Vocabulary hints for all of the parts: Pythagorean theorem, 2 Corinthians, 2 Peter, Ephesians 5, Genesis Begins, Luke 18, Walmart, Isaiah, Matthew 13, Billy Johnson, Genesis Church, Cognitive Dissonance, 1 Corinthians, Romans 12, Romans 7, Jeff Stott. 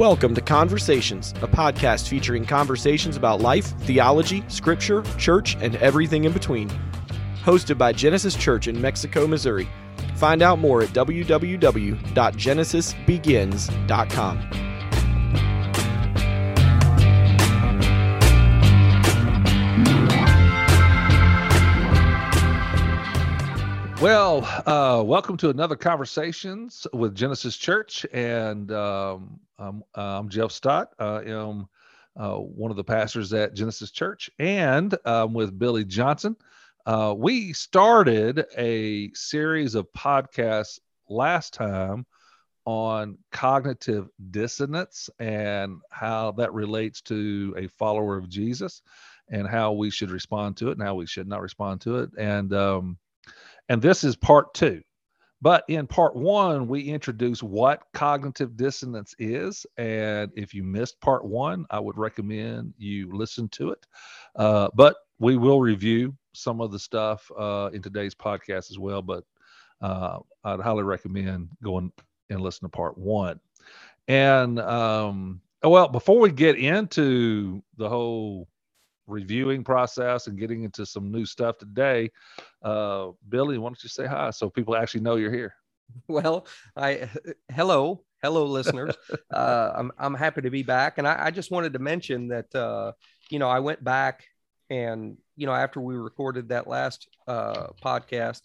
Welcome to Conversations, a podcast featuring conversations about life, theology, scripture, church, and everything in between. Hosted by Genesis Church in Mexico, Missouri. Find out more at www.genesisbegins.com. Well, welcome to another Conversations with Genesis Church, and I'm Jeff Stott. I am one of the pastors at Genesis Church, and with Billy Johnson. We started a series of podcasts last time on cognitive dissonance and how that relates to a follower of Jesus and how we should respond to it and how we should not respond to it. And this is part two. But in part one, we introduce what cognitive dissonance is. And if you missed part one, I would recommend you listen to it. But we will review some of the stuff in today's podcast as well. But I'd highly recommend going and listen to part one. And well, before we get into the whole reviewing process and getting into some new stuff today, Billy, why don't you say hi so people actually know you're here? Well, hello listeners. I'm happy to be back, and I just wanted to mention that I went back and after we recorded that last podcast,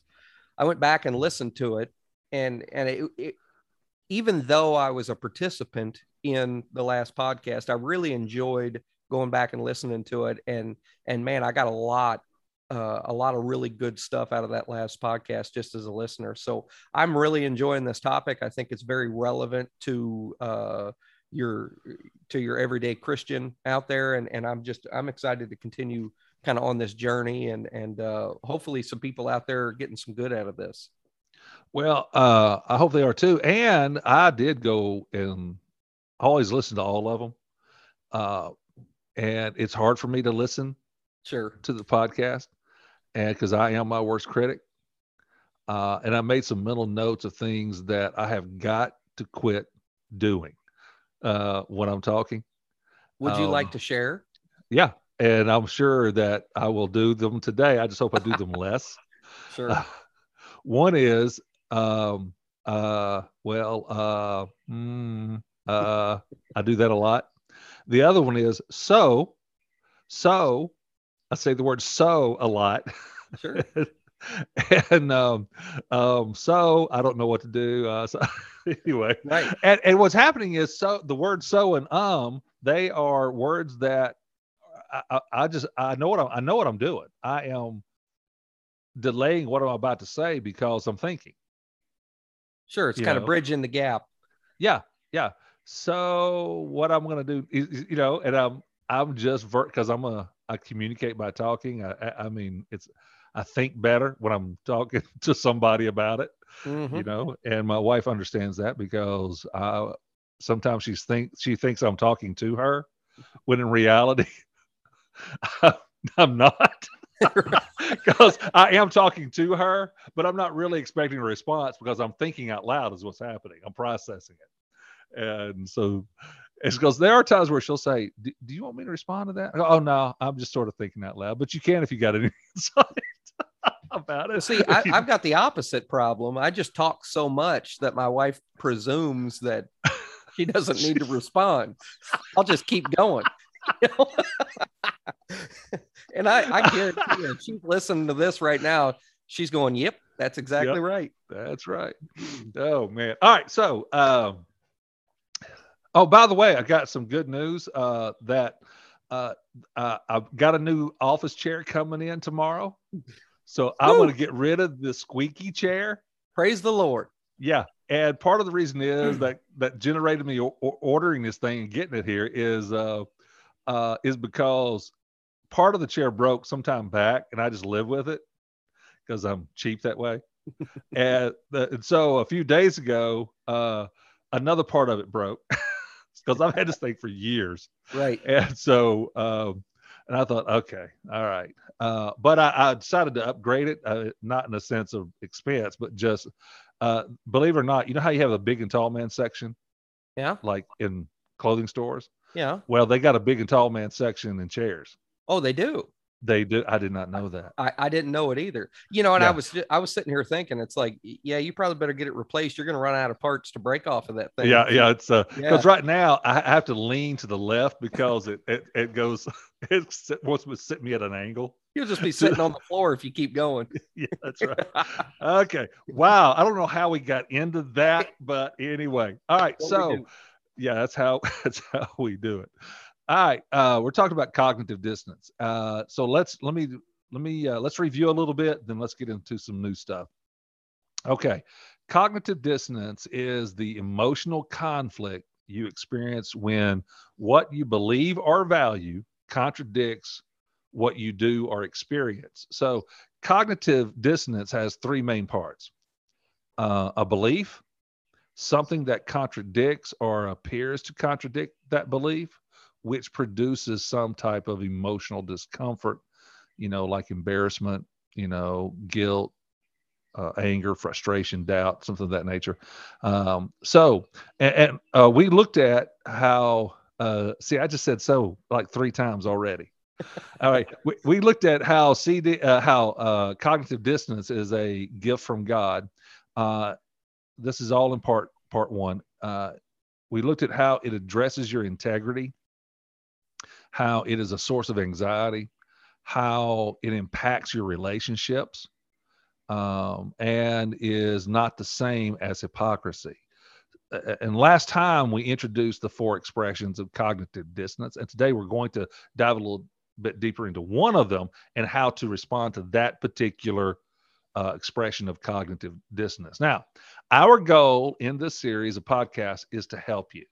I went back and listened to it, and it, even though I was a participant in the last podcast, I really enjoyed going back and listening to it. And man, I got a lot of really good stuff out of that last podcast, just as a listener. So I'm really enjoying this topic. I think it's very relevant to, your everyday Christian out there. And I'm excited to continue kind of on this journey, and hopefully some people out there are getting some good out of this. Well, I hope they are too. And I did go and always listen to all of them. And it's hard for me to listen to the podcast, and because I am my worst critic. And I made some mental notes of things that I have got to quit doing when I'm talking. Would you like to share? Yeah. And I'm sure that I will do them today. I just hope I do them less. Sure. One is, I do that a lot. The other one is so I say the word so a lot. Sure. And so I don't know what to do. So anyway, right. And what's happening is, so the word so and they are words that I know what I'm doing. I am delaying what I'm about to say because I'm thinking. Sure. It's kind of bridging the gap. Yeah. Yeah. So what I'm going to do is, and I'm just because I communicate by talking. I think better when I'm talking to somebody about it, and my wife understands that because sometimes she thinks I'm talking to her when in reality I'm not, because I am talking to her, but I'm not really expecting a response because I'm thinking out loud is what's happening. I'm processing it. And so it's because there are times where she'll say, do you want me to respond to that? I go, oh, no, I'm just sort of thinking out loud. But you can if you got any insight about it. See, I've got the opposite problem. I just talk so much that my wife presumes that she doesn't need to respond. I'll just keep going. And I guarantee you, if she's listening to this right now, she's going, yep, that's exactly right. That's right. Oh, man. All right. So, oh, by the way, I got some good news that I've got a new office chair coming in tomorrow. So I'm going to get rid of the squeaky chair. Praise the Lord. Yeah. And part of the reason is that generated me ordering this thing and getting it here is because part of the chair broke sometime back, and I just live with it because I'm cheap that way. And so a few days ago, another part of it broke. Because I've had this thing for years. Right. And so, and I thought, okay, all right. But I decided to upgrade it, not in a sense of expense, but just, believe it or not, you know how you have a big and tall man section? Yeah. Like in clothing stores. Yeah. Well, they got a big and tall man section and chairs. Oh, they do. They do. I did not know that. I didn't know it either. You know, and yeah. I was sitting here thinking, it's like, yeah, you probably better get it replaced. You're going to run out of parts to break off of that thing. Yeah. Yeah. It's because right now I have to lean to the left because it goes, it wants to sit me at an angle. You'll just be sitting on the floor if you keep going. Yeah, that's right. Okay. Wow. I don't know how we got into that, but anyway. All right. So yeah, that's how we do it. All right, we're talking about cognitive dissonance. So let's review a little bit, then let's get into some new stuff. Okay, cognitive dissonance is the emotional conflict you experience when what you believe or value contradicts what you do or experience. So cognitive dissonance has three main parts: a belief, something that contradicts or appears to contradict that belief, which produces some type of emotional discomfort, you know, like embarrassment, you know, guilt, anger, frustration, doubt, something of that nature. So we looked at how, I just said so like three times already. All right. We looked at how cognitive dissonance is a gift from God. This is all in part one. We looked at how it addresses your integrity, how it is a source of anxiety, how it impacts your relationships, and is not the same as hypocrisy. And last time we introduced the four expressions of cognitive dissonance, and today we're going to dive a little bit deeper into one of them and how to respond to that particular expression of cognitive dissonance. Now, our goal in this series of podcasts is to help you,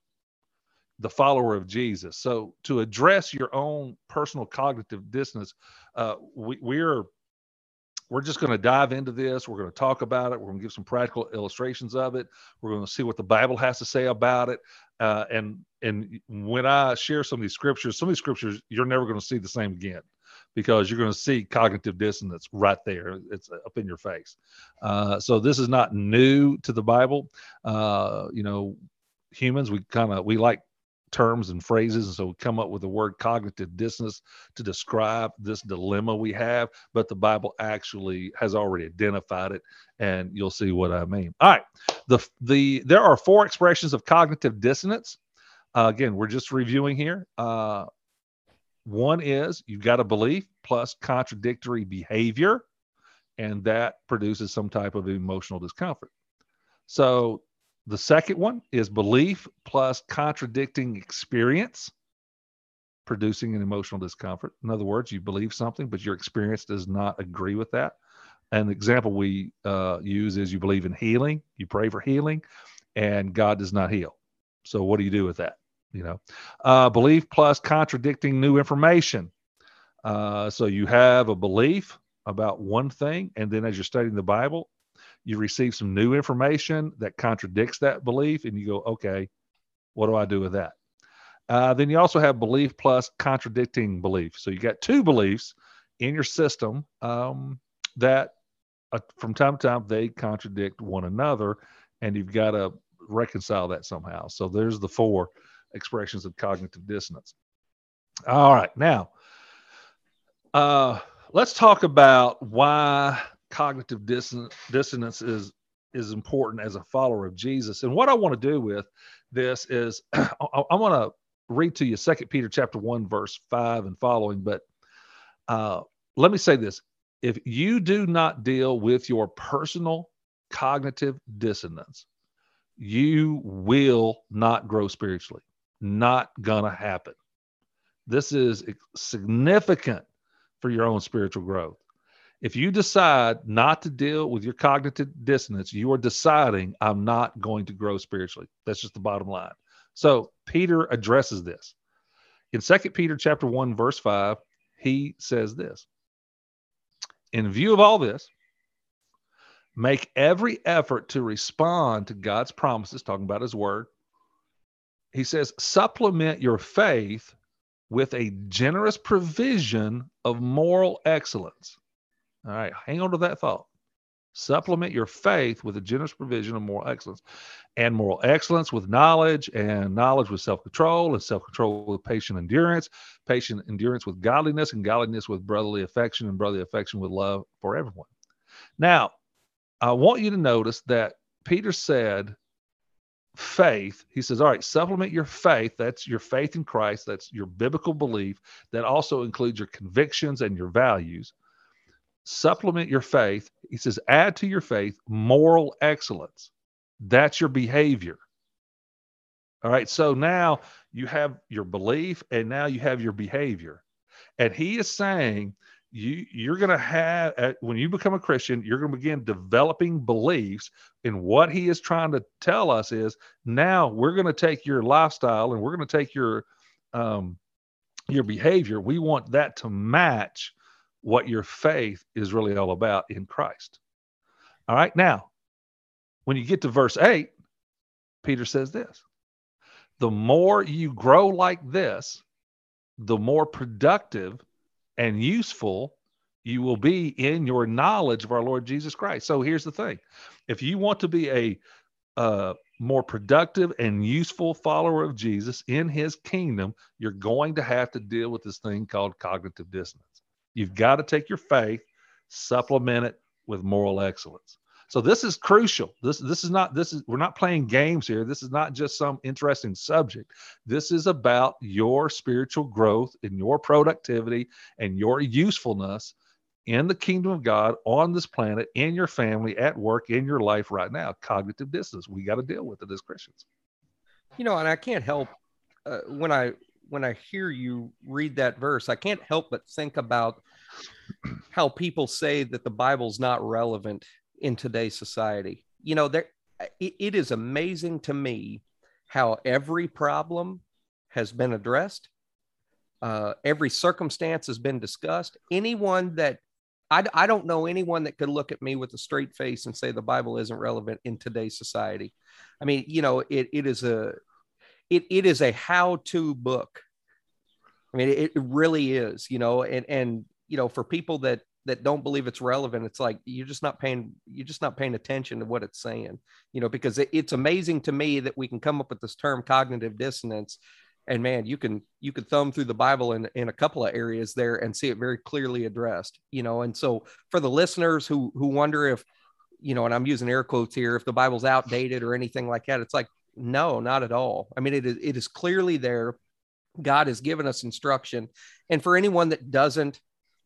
the follower of Jesus. So to address your own personal cognitive dissonance, we're just going to dive into this. We're going to talk about it. We're going to give some practical illustrations of it. We're going to see what the Bible has to say about it. And when I share some of these scriptures, you're never going to see the same again, because you're going to see cognitive dissonance right there. It's up in your face. So this is not new to the Bible. You know, humans, we like terms and phrases, and so we come up with the word cognitive dissonance to describe this dilemma we have, but the Bible actually has already identified it, and you'll see what I mean. All right, there are four expressions of cognitive dissonance. Again, we're just reviewing here. One is you've got a belief plus contradictory behavior, and that produces some type of emotional discomfort. So the second one is belief plus contradicting experience, producing an emotional discomfort. In other words, you believe something, but your experience does not agree with that. An example we use is you believe in healing, you pray for healing, and God does not heal. So what do you do with that? You know, belief plus contradicting new information. So you have a belief about one thing, and then as you're studying the Bible, you receive some new information that contradicts that belief, and you go, okay, what do I do with that? Then you also have belief plus contradicting belief. So you got two beliefs in your system that from time to time, they contradict one another, and you've got to reconcile that somehow. So there's the four expressions of cognitive dissonance. All right. Now, let's talk about why cognitive dissonance is important as a follower of Jesus. And what I want to do with this is I want to read to you 2 Peter chapter 1, verse 5 and following. But let me say this. If you do not deal with your personal cognitive dissonance, you will not grow spiritually. Not going to happen. This is significant for your own spiritual growth. If you decide not to deal with your cognitive dissonance, you are deciding, I'm not going to grow spiritually. That's just the bottom line. So Peter addresses this. In 2 Peter chapter 1, verse 5, he says this: in view of all this, make every effort to respond to God's promises, talking about his word. He says, supplement your faith with a generous provision of moral excellence. All right, hang on to that thought. Supplement your faith with a generous provision of moral excellence, and moral excellence with knowledge, and knowledge with self-control, and self-control with patient endurance with godliness, and godliness with brotherly affection, and brotherly affection with love for everyone. Now, I want you to notice that Peter said faith. He says, all right, supplement your faith. That's your faith in Christ. That's your biblical belief. That also includes your convictions and your values. Supplement your faith. He says, add to your faith moral excellence. That's your behavior. All right. So now you have your belief and now you have your behavior. And he is saying you're going to have, when you become a Christian, you're going to begin developing beliefs. And what he is trying to tell us is now we're going to take your lifestyle and we're going to take your behavior. We want that to match what your faith is really all about in Christ. All right. Now, when you get to verse 8, Peter says this: the more you grow like this, the more productive and useful you will be in your knowledge of our Lord Jesus Christ. So here's the thing. If you want to be a more productive and useful follower of Jesus in his kingdom, you're going to have to deal with this thing called cognitive dissonance. You've got to take your faith, supplement it with moral excellence. So this is crucial. This is we're not playing games here. This is not just some interesting subject. This is about your spiritual growth and your productivity and your usefulness in the kingdom of God, on this planet, in your family, at work, in your life right now. Cognitive dissonance. We got to deal with it as Christians. You know, and I can't help when I hear you read that verse, I can't help but think about how people say that the Bible's not relevant in today's society. You know, it is amazing to me how every problem has been addressed. Every circumstance has been discussed. Anyone that I don't know anyone that could look at me with a straight face and say the Bible isn't relevant in today's society. I mean, you know, it is a how-to book. I mean, it really is, you know, and, you know, for people that don't believe it's relevant, it's like, you're just not paying attention to what it's saying, you know, because it's amazing to me that we can come up with this term cognitive dissonance, and man, you can thumb through the Bible in a couple of areas there and see it very clearly addressed, you know. And so for the listeners who wonder if, you know, and I'm using air quotes here, if the Bible's outdated or anything like that, it's like, no, not at all. I mean, it is clearly there. God has given us instruction. And for anyone that doesn't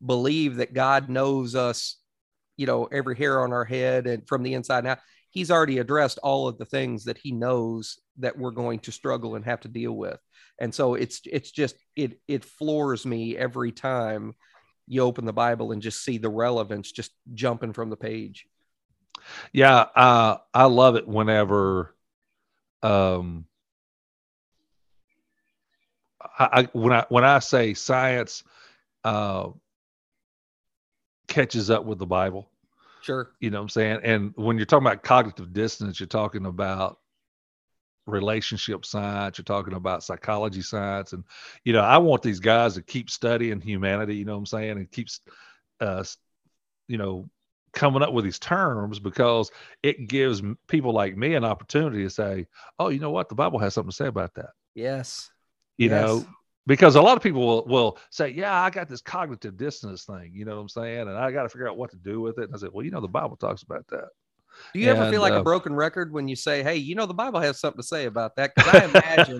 believe that God knows us, you know, every hair on our head and from the inside out, he's already addressed all of the things that he knows that we're going to struggle and have to deal with. And so it floors me every time you open the Bible and just see the relevance just jumping from the page. Yeah. I love it whenever, when I say science catches up with the Bible, sure, you know what I'm saying? And when you're talking about cognitive dissonance, you're talking about relationship science, you're talking about psychology science, and you know, I want these guys to keep studying humanity, you know what I'm saying, and keeps you know, coming up with these terms, because it gives people like me an opportunity to say, oh, you know what? The Bible has something to say about that. Yes. You know, because a lot of people will say, yeah, I got this cognitive dissonance thing, you know what I'm saying? And I got to figure out what to do with it. And I said, well, you know, the Bible talks about that. Do you ever feel like a broken record when you say, hey, you know, the Bible has something to say about that? Because I imagine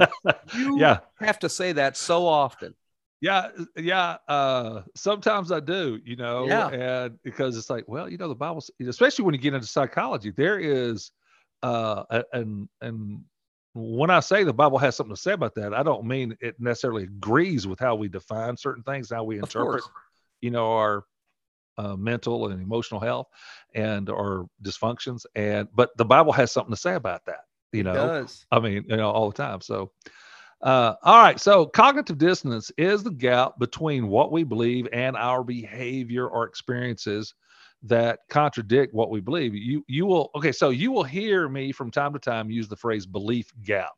you have to say that so often. Yeah. Yeah. Sometimes I do, you know, and because it's like, well, you know, the Bible, especially when you get into psychology, there is, and when I say the Bible has something to say about that, I don't mean it necessarily agrees with how we define certain things, how we interpret, you know, our mental and emotional health and our dysfunctions. But the Bible has something to say about that, you know, it does. I mean, you know, all the time. So, all right. So cognitive dissonance is the gap between what we believe and our behavior or experiences that contradict what we believe. You will hear me from time to time use the phrase belief gap.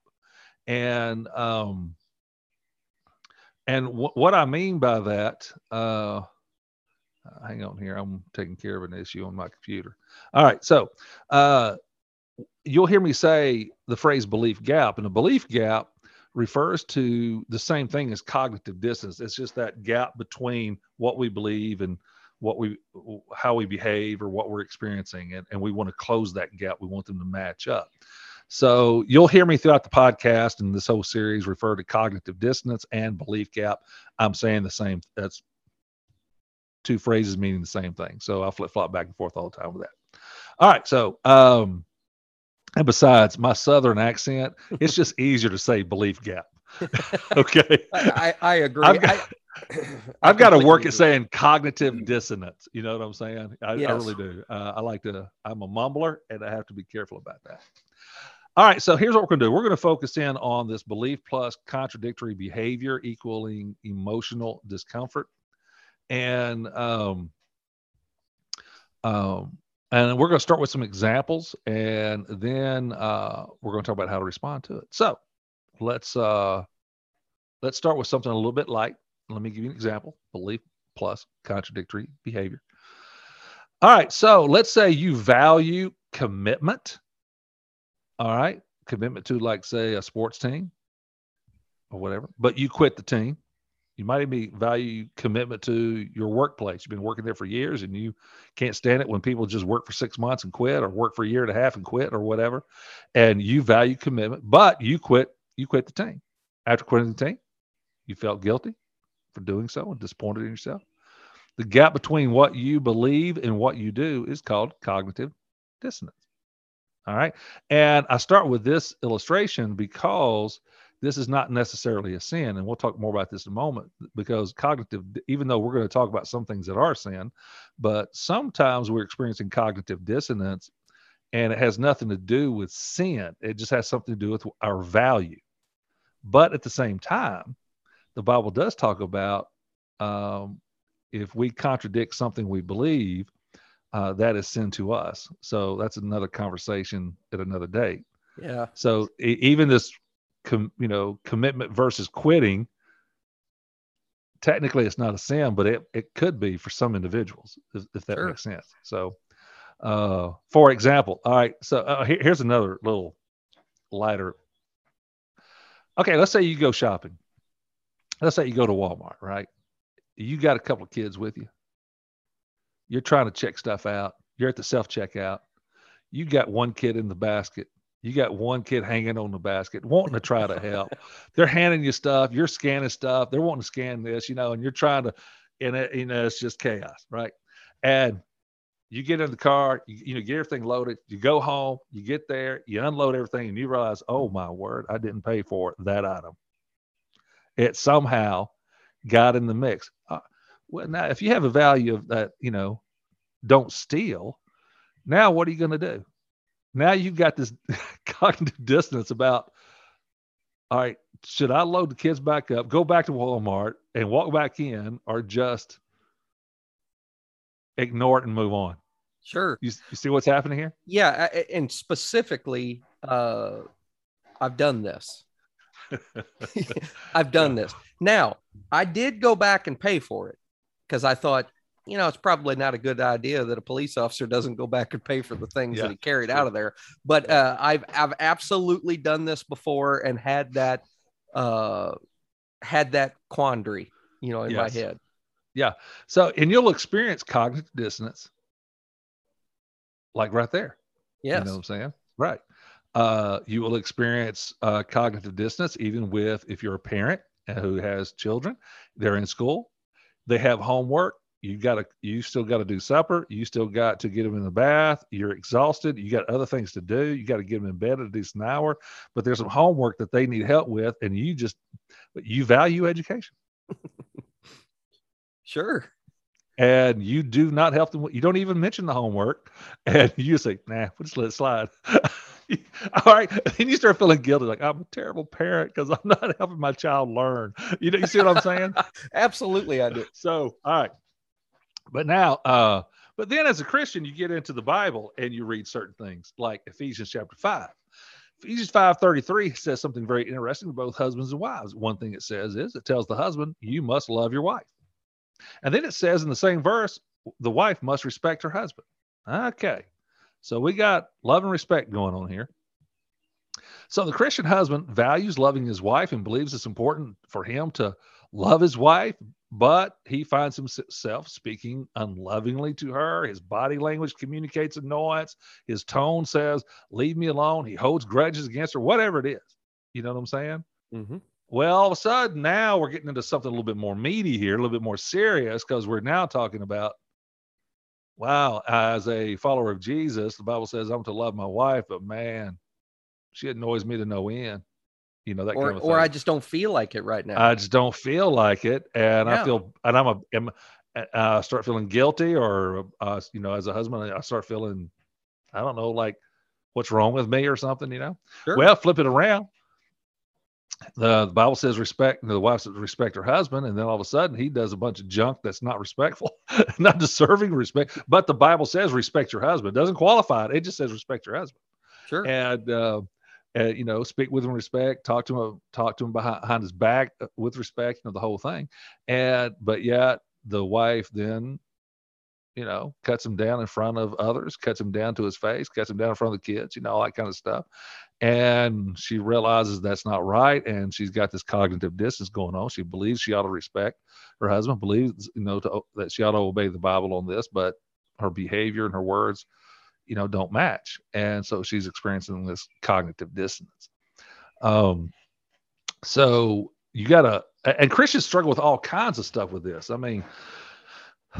And what I mean by that, Hang on here. I'm taking care of an issue on my computer. All right. So you'll hear me say the phrase belief gap, and a belief gap refers to the same thing as cognitive dissonance. It's just that gap between what we believe and how we behave or what we're experiencing. And we want to close that gap. We want them to match up. So you'll hear me throughout the podcast and this whole series refer to cognitive dissonance and belief gap. I'm saying the same. That's two phrases meaning the same thing. So I'll flip-flop back and forth all the time with that. All right. So, and besides my Southern accent, it's just easier to say belief gap. Okay. I agree. I've got to work at saying cognitive dissonance. You know what I'm saying? Yes. I really do. I'm a mumbler, and I have to be careful about that. All right, so here's what we're going to do. We're going to focus in on this belief plus contradictory behavior equaling emotional discomfort. And we're going to start with some examples, and then we're going to talk about how to respond to it. So let's start with something a little bit light. Let me give you an example, belief plus contradictory behavior. All right, so let's say you value commitment. All right, commitment to, like, say, a sports team or whatever, but you quit the team. You might even value commitment to your workplace. You've been working there for years and you can't stand it when people just work for 6 months and quit, or work for a year and a half and quit, or whatever. And you value commitment, but you quit the team. After quitting the team, you felt guilty for doing so and disappointed in yourself. The gap between what you believe and what you do is called cognitive dissonance. All right. And I start with this illustration because this is not necessarily a sin. And we'll talk more about this in a moment, because cognitive, even though we're going to talk about some things that are sin, but sometimes we're experiencing cognitive dissonance and it has nothing to do with sin. It just has something to do with our value. But at the same time, the Bible does talk about if we contradict something we believe, that is sin to us. So that's another conversation at another date. Yeah. So even this, commitment versus quitting, technically it's not a sin, but it could be for some individuals, if that makes sense. So, for example, all right. So here's another little lighter. Okay. Let's say you go shopping. Let's say you go to Walmart, right? You got a couple of kids with you. You're trying to check stuff out. You're at the self-checkout. You got one kid in the basket. You got one kid hanging on the basket, wanting to try to help. They're handing you stuff. You're scanning stuff. They're wanting to scan this, and you're trying to, it's just chaos, right? And you get in the car, get everything loaded. You go home, you get there, you unload everything, and you realize, oh my word, I didn't pay for that item. It somehow got in the mix. Well, now, if you have a value of that, don't steal, now what are you going to do? Now you've got this cognitive dissonance about, all right, should I load the kids back up, go back to Walmart and walk back in, or just ignore it and move on? Sure. You see what's happening here? Yeah. And specifically, I've done this. I've done this. Now, I did go back and pay for it, because I thought, it's probably not a good idea that a police officer doesn't go back and pay for the things that he carried out of there. But I've absolutely done this before and had that quandary, in my head. Yeah. So, and you'll experience cognitive dissonance, like right there. Yes. You know what I'm saying? Right. You will experience cognitive dissonance even if you're a parent who has children. They're in school, they have homework. You still got to do supper. You still got to get them in the bath. You're exhausted. You got other things to do. You got to get them in bed at least an hour, but there's some homework that they need help with. And you value education. Sure. And you do not help them. You don't even mention the homework, and you say, nah, we'll just let it slide. All right. And you start feeling guilty. Like, I'm a terrible parent because I'm not helping my child learn. You see what I'm saying? Absolutely. I do. So, all right. But now, but then as a Christian, you get into the Bible and you read certain things, like Ephesians chapter 5. Ephesians 5:33 says something very interesting to both husbands and wives. One thing it says is, it tells the husband, you must love your wife. And then it says in the same verse, the wife must respect her husband. Okay. So we got love and respect going on here. So the Christian husband values loving his wife and believes it's important for him to love his wife, but he finds himself speaking unlovingly to her. His body language communicates annoyance. His tone says, leave me alone. He holds grudges against her, whatever it is. You know what I'm saying? Mm-hmm. Well, all of a sudden now we're getting into something a little bit more meaty here, a little bit more serious, because we're now talking about, wow, as a follower of Jesus, the Bible says I'm to love my wife, but man, she annoys me to no end. You know, that kind of thing. Or I just don't feel like it right now. I just don't feel like it. And yeah. I start feeling guilty, or, you know, as a husband, I start feeling, I don't know, like what's wrong with me or something, you know? Sure. Well, flip it around. The Bible says respect, the wife says respect her husband. And then all of a sudden he does a bunch of junk that's not respectful, not deserving respect. But the Bible says respect your husband. It doesn't qualify it. It just says respect your husband. Sure. And you know, speak with him respect, talk to him behind his back with respect, you know, the whole thing. But yet the wife then, you know, cuts him down in front of others, cuts him down to his face, cuts him down in front of the kids, you know, all that kind of stuff. And she realizes that's not right. And she's got this cognitive dissonance going on. She believes she ought to respect her husband, believes, you know, that she ought to obey the Bible on this, but her behavior and her words, you know, don't match. And so she's experiencing this cognitive dissonance. So you gotta, and Christians struggle with all kinds of stuff with this. I mean,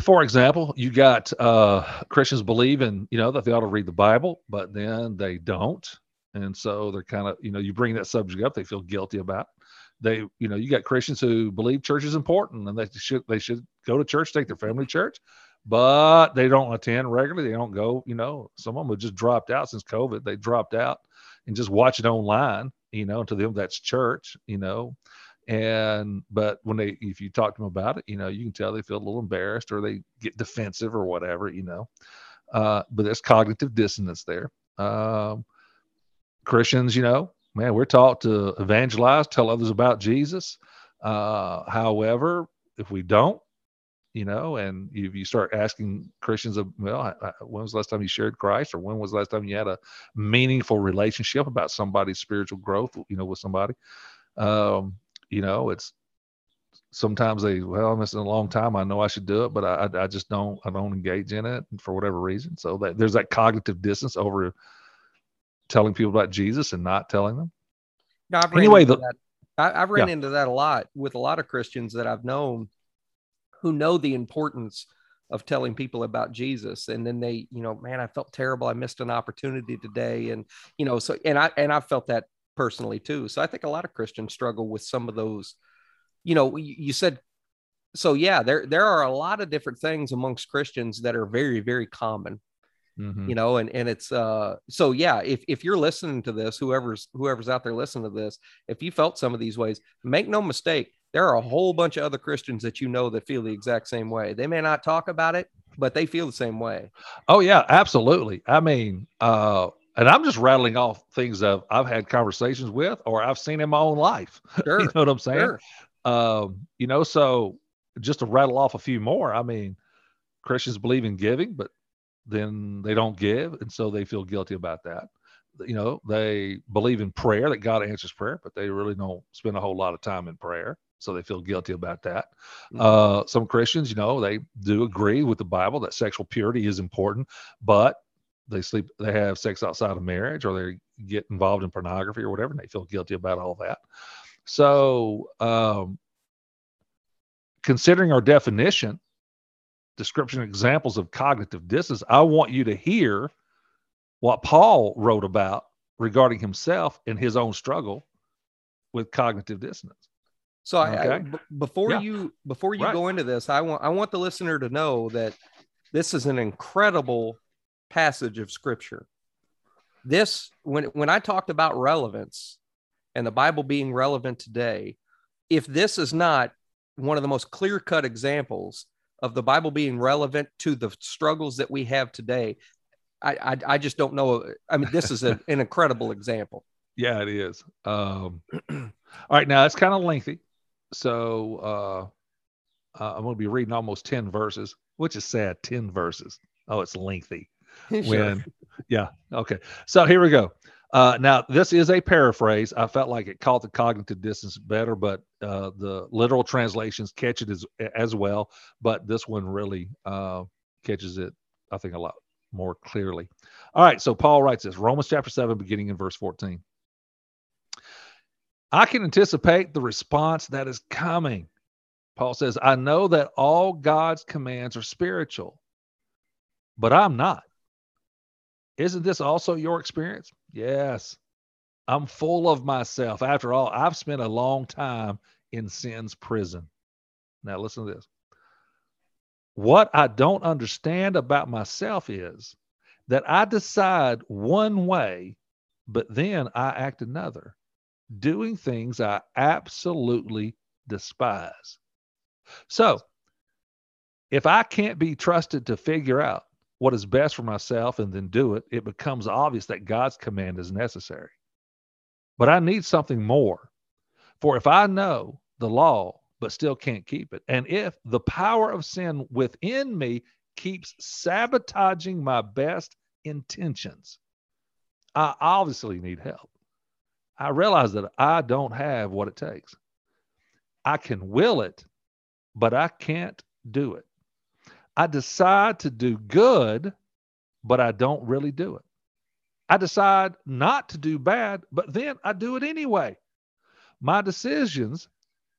for example, you got, Christians believe in, you know, that they ought to read the Bible, but then they don't. And so they're kind of, you know, you bring that subject up, they feel guilty about it. They, you know, you got Christians who believe church is important and they should go to church, take their family to church, but they don't attend regularly. They don't go, you know, some of them have just dropped out since COVID. They dropped out and just watch it online, you know, to them, that's church, you know, but when if you talk to them about it, you know, you can tell they feel a little embarrassed or they get defensive or whatever, you know, but there's cognitive dissonance there. Christians, you know, man, we're taught to evangelize, tell others about Jesus. However, if we don't, you know, and if you start asking Christians, when was the last time you shared Christ, or when was the last time you had a meaningful relationship about somebody's spiritual growth, you know, with somebody, you know, it's sometimes I'm missing a long time. I know I should do it, but I just don't engage in it for whatever reason. So there's that cognitive dissonance over telling people about Jesus and not telling them. No, I've run into that a lot with a lot of Christians that I've known, who know the importance of telling people about Jesus. And then they, you know, man, I felt terrible. I missed an opportunity today. And, you know, so, and I felt that personally too. So I think a lot of Christians struggle with some of those, you know, you said, so yeah, there are a lot of different things amongst Christians that are very, very common, mm-hmm. you know, and it's, so yeah, if you're listening to this, whoever's out there listening to this, if you felt some of these ways, make no mistake, there are a whole bunch of other Christians that you know that feel the exact same way. They may not talk about it, but they feel the same way. Oh yeah, absolutely. I mean, and I'm just rattling off things that I've had conversations with, or I've seen in my own life. Sure. You know what I'm saying? Sure. You know, so just to rattle off a few more, I mean, Christians believe in giving, but then they don't give. And so they feel guilty about that. You know, they believe in prayer, that God answers prayer, but they really don't spend a whole lot of time in prayer. So they feel guilty about that. Mm-hmm. Some Christians, you know, they do agree with the Bible that sexual purity is important, but they have sex outside of marriage, or they get involved in pornography or whatever, and they feel guilty about all that. So considering our definition, description, examples of cognitive dissonance, I want you to hear what Paul wrote about regarding himself and his own struggle with cognitive dissonance. So before you go into this, I want the listener to know that this is an incredible passage of scripture. This, when I talked about relevance and the Bible being relevant today, if this is not one of the most clear-cut examples of the Bible being relevant to the struggles that we have today, I just don't know. I mean, this is an incredible example. Yeah, it is. All right. Now it's kind of lengthy. So I'm going to be reading almost 10 verses, which is sad. 10 verses. Oh, it's lengthy. Sure. Yeah. Okay. So here we go. Now, this is a paraphrase. I felt like it caught the cognitive dissonance better, but the literal translations catch it as well. But this one really catches it, I think, a lot more clearly. All right. So Paul writes this, Romans chapter 7, beginning in verse 14. I can anticipate the response that is coming. Paul says, I know that all God's commands are spiritual, but I'm not. Isn't this also your experience? Yes. I'm full of myself. After all, I've spent a long time in sin's prison. Now listen to this. What I don't understand about myself is that I decide one way, but then I act another, doing things I absolutely despise. So if I can't be trusted to figure out what is best for myself and then do it, it becomes obvious that God's command is necessary. But I need something more. For if I know the law, but still can't keep it, and if the power of sin within me keeps sabotaging my best intentions, I obviously need help. I realize that I don't have what it takes. I can will it, but I can't do it. I decide to do good, but I don't really do it. I decide not to do bad, but then I do it anyway. My decisions,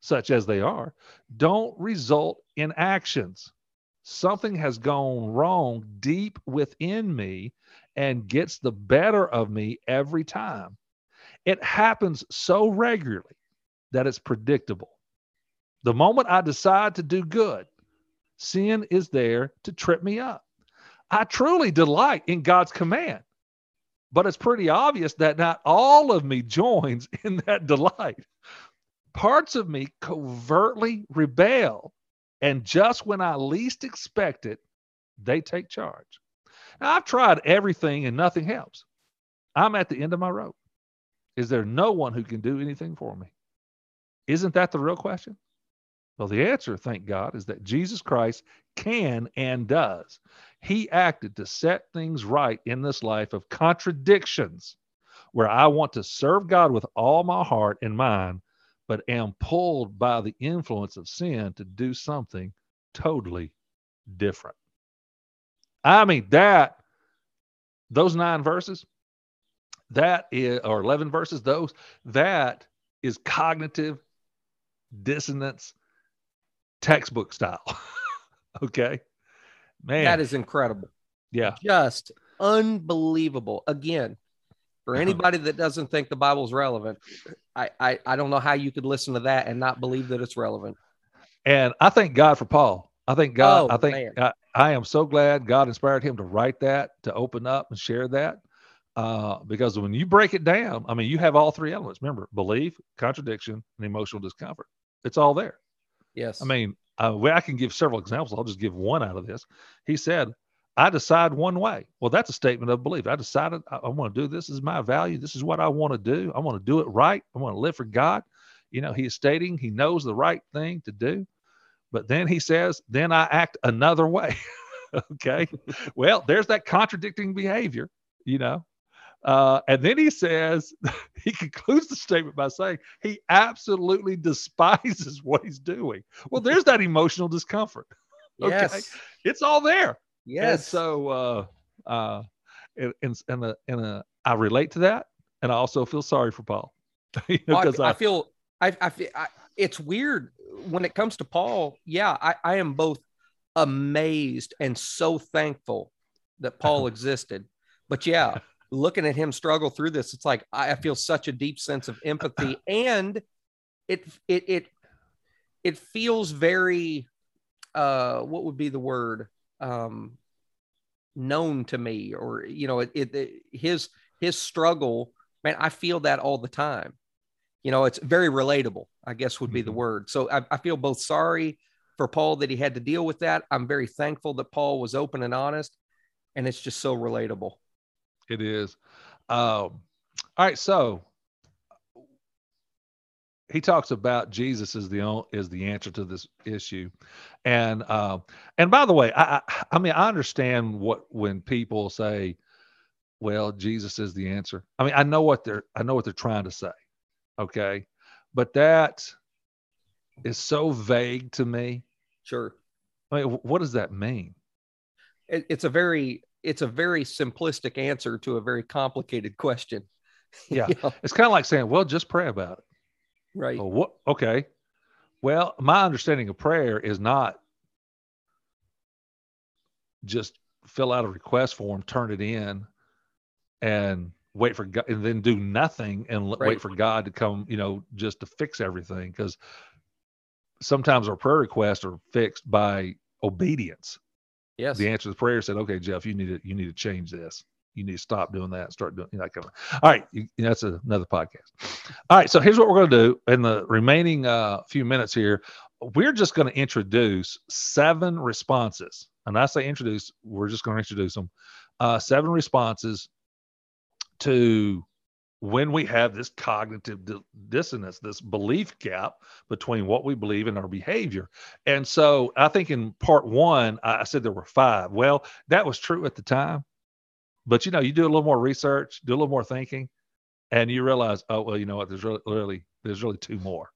such as they are, don't result in actions. Something has gone wrong deep within me and gets the better of me every time. It happens so regularly that it's predictable. The moment I decide to do good, sin is there to trip me up. I truly delight in God's command, but it's pretty obvious that not all of me joins in that delight. Parts of me covertly rebel, and just when I least expect it, they take charge. Now, I've tried everything and nothing helps. I'm at the end of my rope. Is there no one who can do anything for me? Isn't that the real question? Well, the answer, thank God, is that Jesus Christ can and does. He acted to set things right in this life of contradictions where I want to serve God with all my heart and mind, but am pulled by the influence of sin to do something totally different. I mean, those 9 verses, that is, or 11 verses, that is cognitive dissonance textbook style. Okay. Man. That is incredible. Yeah. Just unbelievable. Again, for anybody that doesn't think the Bible's relevant, I don't know how you could listen to that and not believe that it's relevant. And I thank God for Paul. I thank God. Oh, I think I am so glad God inspired him to write that, to open up and share that. Because when you break it down, I mean, you have all 3 elements. Remember, belief, contradiction, and emotional discomfort. It's all there. Yes. I mean, I can give several examples. I'll just give one out of this. He said, I decide one way. Well, that's a statement of belief. I decided I want to do this. This is my value. This is what I want to do. I want to do it right. I want to live for God. You know, he is stating he knows the right thing to do. But then he says, then I act another way. Okay. Well, there's that contradicting behavior, you know. And then he says, he concludes the statement by saying he absolutely despises what he's doing. Well, there's that emotional discomfort. Okay. Yes. It's all there. Yes. And so, I relate to that. And I also feel sorry for Paul. You know, I feel it's weird when it comes to Paul. Yeah. I am both amazed and so thankful that Paul existed, but yeah. Looking at him struggle through this, it's like I feel such a deep sense of empathy, and it feels very what would be the word, known to me, or you know, his struggle, man. I feel that all the time. You know, it's very relatable, I guess would be the word. So I feel both sorry for Paul that he had to deal with that. I'm very thankful that Paul was open and honest, and it's just so relatable. It is. All right. So he talks about Jesus is the answer to this issue. And by the way, I mean, I understand when people say, well, Jesus is the answer. I mean, I know what they're trying to say. Okay. But that is so vague to me. Sure. I mean, what does that mean? It's a very simplistic answer to a very complicated question. Yeah. It's kind of like saying, well, just pray about it. Right. Oh, what? Okay. Well, my understanding of prayer is not just fill out a request form, turn it in, and wait for God, and then do nothing and wait for God to come, just to fix everything. Because sometimes our prayer requests are fixed by obedience. Yes. The answer to the prayer said, okay, Jeff, you need to change this. You need to stop doing that and start doing that. All right. That's another podcast. All right. So here's what we're going to do in the remaining few minutes here. We're just going to introduce 7 responses. And I say introduce, we're just going to introduce them. 7 responses to when we have this cognitive dissonance, this belief gap between what we believe and our behavior. And so I think in part 1, I said there were 5. Well, that was true at the time. But, you do a little more research, do a little more thinking, and you realize, oh, well, you know what, there's really 2 more,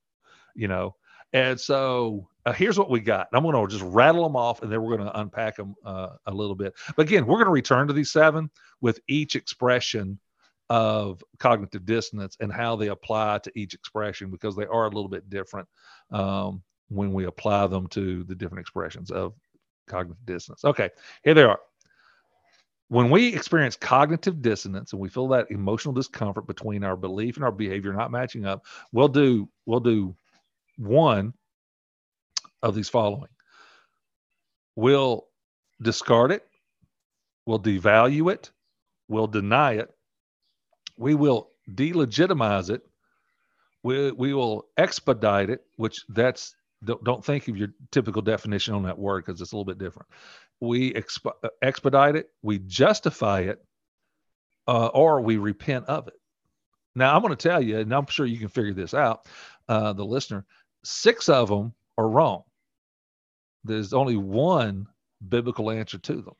And so here's what we got. I'm going to just rattle them off, and then we're going to unpack them a little bit. But again, we're going to return to these 7 with each expression of cognitive dissonance and how they apply to each expression, because they are a little bit different when we apply them to the different expressions of cognitive dissonance. Okay, here they are. When we experience cognitive dissonance and we feel that emotional discomfort between our belief and our behavior not matching up, we'll do one of these following. We'll discard it. We'll devalue it. We'll deny it. We will delegitimize it. We will expedite it, which that's, don't think of your typical definition on that word because it's a little bit different. We expedite it, we justify it, or we repent of it. Now, I'm going to tell you, and I'm sure you can figure this out, the listener, 6 of them are wrong. There's only one biblical answer to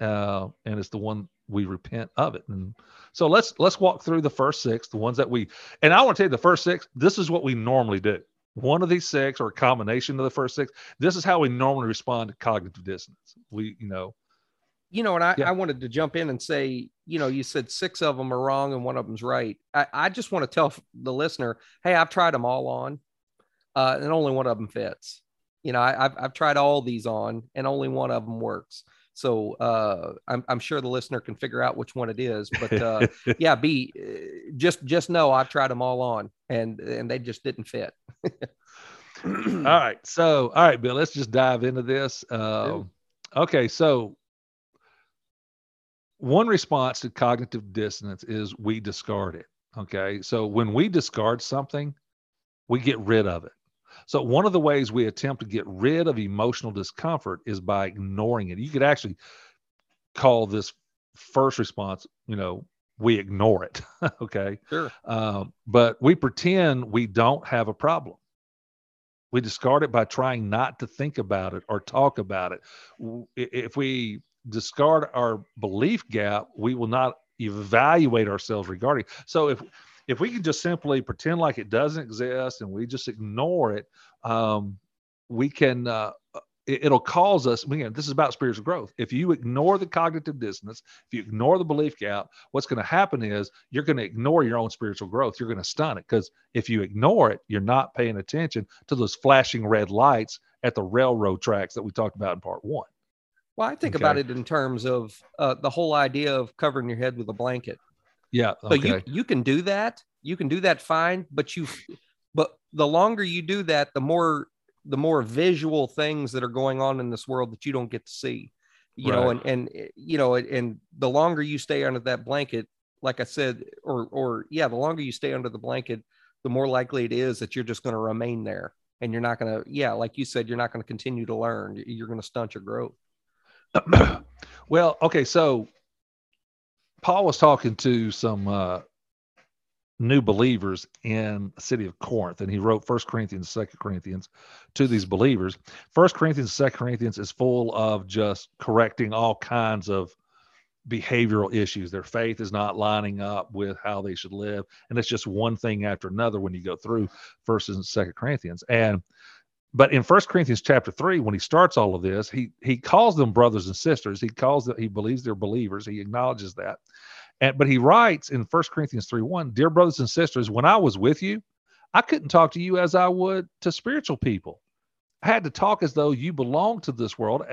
them, and it's the one we repent of it. And so let's walk through the first 6, the ones that we, and I want to tell you the first 6, this is what we normally do. One of these 6 or a combination of the first 6, this is how we normally respond to cognitive dissonance. I wanted to jump in and say, you said 6 of them are wrong and one of them's right. I just want to tell the listener, hey, I've tried them all on, and only one of them fits. I've tried all these on and only one of them works. So I'm sure the listener can figure out which one it is, but yeah, just know I've tried them all on and they just didn't fit. All right. So, all right, Bill, let's just dive into this. Okay. So one response to cognitive dissonance is we discard it. Okay. So when we discard something, we get rid of it. So one of the ways we attempt to get rid of emotional discomfort is by ignoring it. You could actually call this first response, we ignore it. Okay. Sure. But we pretend we don't have a problem. We discard it by trying not to think about it or talk about it. If we discard our belief gap, we will not evaluate ourselves regarding. So if we can just simply pretend like it doesn't exist and we just ignore it, we can, it'll cause us, again, this is about spiritual growth. If you ignore the cognitive dissonance, if you ignore the belief gap, what's going to happen is you're going to ignore your own spiritual growth. You're going to stun it, because if you ignore it, you're not paying attention to those flashing red lights at the railroad tracks that we talked about in part 1. Well, I think about it in terms of the whole idea of covering your head with a blanket. Yeah. Okay. So you can do that. You can do that fine, but the longer you do that, the more visual things that are going on in this world that you don't get to see, you know, and the longer you stay under that blanket, like I said, the longer you stay under the blanket, the more likely it is that you're just going to remain there and you're not going to, like you said, you're not going to continue to learn. You're going to stunt your growth. Well, okay. So Paul was talking to some new believers in the city of Corinth, and he wrote 1 Corinthians, 2 Corinthians to these believers. 1 Corinthians, 2 Corinthians is full of just correcting all kinds of behavioral issues. Their faith is not lining up with how they should live, and it's just one thing after another when you go through 1 and 2 Corinthians. But in 1 Corinthians chapter 3, when he starts all of this, he calls them brothers and sisters. He calls them, he believes they're believers. He acknowledges that. But he writes in 1 Corinthians 3:1, "Dear brothers and sisters, when I was with you, I couldn't talk to you as I would to spiritual people. I had to talk as though you belonged to this world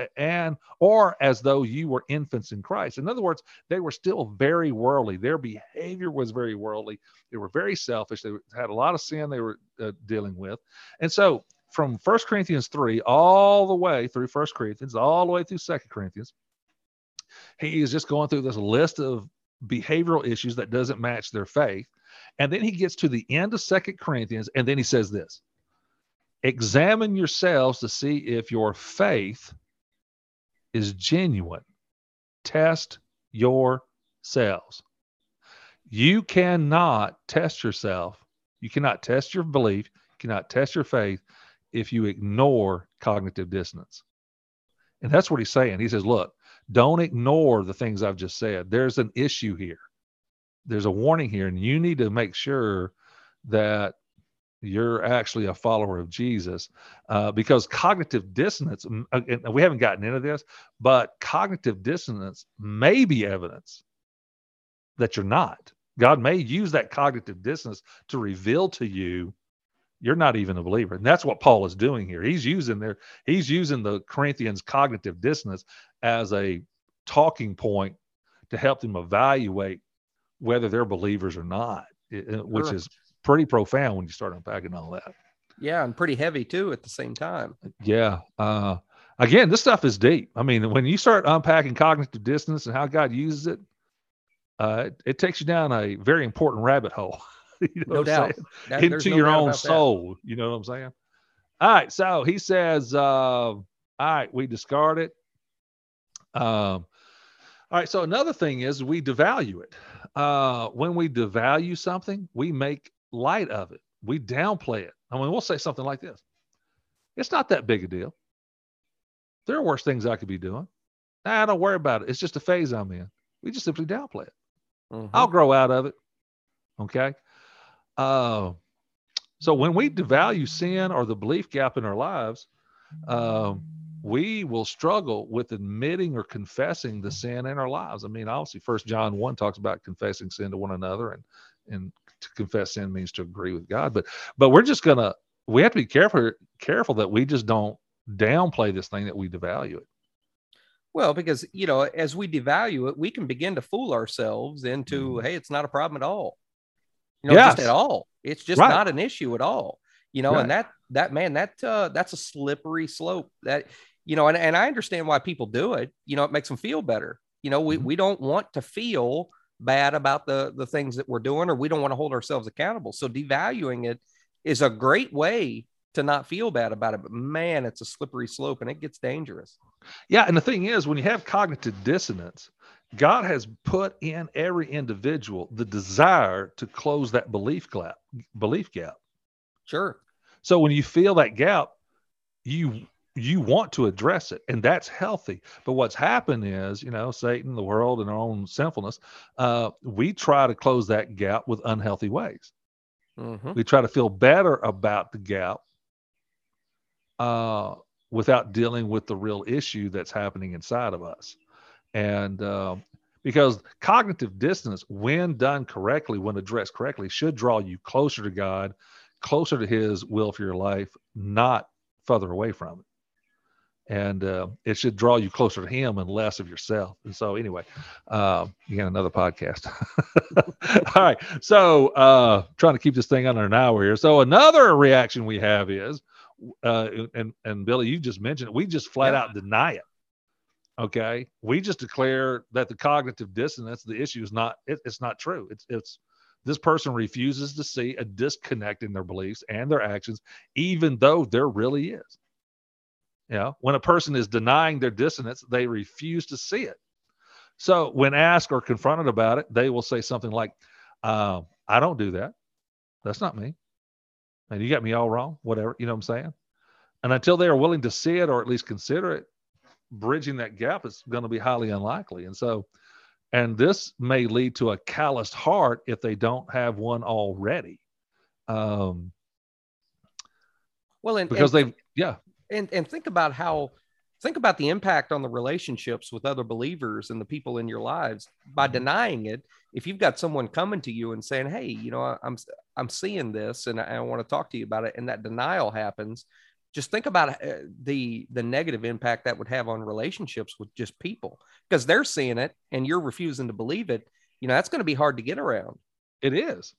or as though you were infants in Christ." In other words, they were still very worldly. Their behavior was very worldly. They were very selfish. They had a lot of sin they were dealing with. And so from 1 Corinthians 3 all the way through 1 Corinthians, all the way through 2 Corinthians, he is just going through this list of behavioral issues that doesn't match their faith. And then he gets to the end of 2 Corinthians, and then he says this: "Examine yourselves to see if your faith is genuine. Test yourselves." You cannot test yourself. You cannot test your belief. You cannot test your faith if you ignore cognitive dissonance. And that's what he's saying. He says, look, don't ignore the things I've just said. There's an issue here. There's a warning here, and you need to make sure that you're actually a follower of Jesus, because cognitive dissonance, and we haven't gotten into this, but cognitive dissonance may be evidence that you're not. God may use that cognitive dissonance to reveal to you you're not even a believer. And that's what Paul is doing here. He's using the Corinthians' cognitive dissonance as a talking point to help them evaluate whether they're believers or not, which is pretty profound when you start unpacking all that. Yeah. And pretty heavy too at the same time. Yeah. Again, this stuff is deep. I mean, when you start unpacking cognitive dissonance and how God uses it, it takes you down a very important rabbit hole. You know, no doubt. Into your own soul. You know what I'm saying? All right. So he says, all right, we discard it. All right. So another thing is we devalue it. When we devalue something, we make light of it. We downplay it. I mean, we'll say something like this: "It's not that big a deal. There are worse things I could be doing. Nah, don't worry about it. It's just a phase I'm in." We just simply downplay it. Mm-hmm. I'll grow out of it. Okay. So when we devalue sin or the belief gap in our lives, we will struggle with admitting or confessing the sin in our lives. I mean, obviously 1 John 1 talks about confessing sin to one another, and to confess sin means to agree with God, but we're just going to, we have to be careful that we just don't downplay this thing, that we devalue it. Well, because, you know, as we devalue it, we can begin to fool ourselves into, hey, it's not a problem at all. You know, yes. Just at all. It's just right. Not an issue at all. You know, right. And that's a slippery slope that, you know, and I understand why people do it. You know, it makes them feel better. You know, we don't want to feel bad about the things that we're doing, or we don't want to hold ourselves accountable. So devaluing it is a great way to not feel bad about it, but man, it's a slippery slope and it gets dangerous. Yeah. And the thing is, when you have cognitive dissonance, God has put in every individual the desire to close that belief gap. Sure. So when you feel that gap, you want to address it, and that's healthy. But what's happened is, you know, Satan, the world, and our own sinfulness, we try to close that gap with unhealthy ways. Mm-hmm. We try to feel better about the gap, without dealing with the real issue that's happening inside of us. And because cognitive dissonance, when done correctly, when addressed correctly, should draw you closer to God, closer to his will for your life, not further away from it. And it should draw you closer to him and less of yourself. And so anyway, you got another podcast. All right. So trying to keep this thing under an hour here. So another reaction we have is, and Billy, you just mentioned it, we just flat out deny it. Okay. We just declare that the cognitive dissonance, the issue is not, it's not true. It's this person refuses to see a disconnect in their beliefs and their actions, even though there really is. You know, when a person is denying their dissonance, they refuse to see it. So when asked or confronted about it, they will say something like, I don't do that. That's not me. And you got me all wrong, whatever, you know what I'm saying? And until they are willing to see it or at least consider it, bridging that gap is going to be highly unlikely. And so, and this may lead to a calloused heart if they don't have one already. And think about the impact on the relationships with other believers and the people in your lives by denying it. If you've got someone coming to you and saying, "Hey, you know, I'm seeing this and I want to talk to you about it," and that denial happens, just think about the negative impact that would have on relationships with just people, because they're seeing it and you're refusing to believe it. You know, that's going to be hard to get around. It is.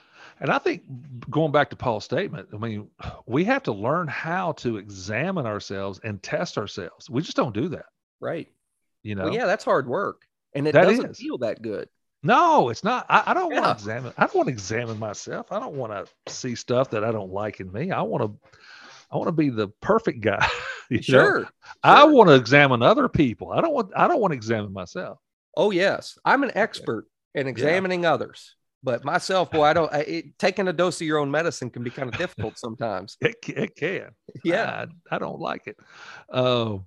And I think going back to Paul's statement, I mean, we have to learn how to examine ourselves and test ourselves. We just don't do that. Right. You know, well, yeah, that's hard work. And it doesn't feel that good. No, it's not. I don't want to examine myself. I don't want to see stuff that I don't like in me. I want to be the perfect guy. Sure. I want to examine other people. I don't want to examine myself. Oh yes. I'm an expert in examining others. But myself, boy, taking a dose of your own medicine can be kind of difficult sometimes. It can. Yeah. I don't like it,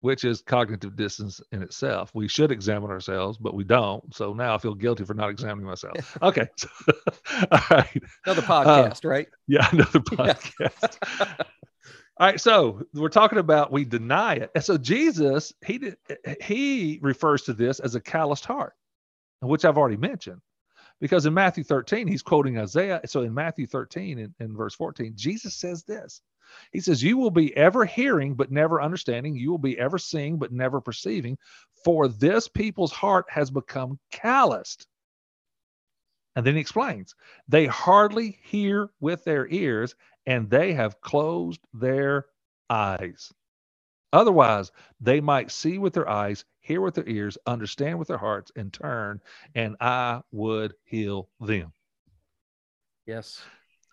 which is cognitive dissonance in itself. We should examine ourselves, but we don't. So now I feel guilty for not examining myself. Okay. All right. Another podcast, right? Yeah, another podcast. Yeah. All right. So we're talking about we deny it. And so Jesus, he refers to this as a calloused heart, which I've already mentioned. Because in Matthew 13, he's quoting Isaiah. So in Matthew 13, in verse 14, Jesus says this. He says, "You will be ever hearing, but never understanding. You will be ever seeing, but never perceiving. For this people's heart has become calloused." And then he explains, "They hardly hear with their ears, and they have closed their eyes. Otherwise, they might see with their eyes, hear with their ears, understand with their hearts, and turn, and I would heal them." Yes.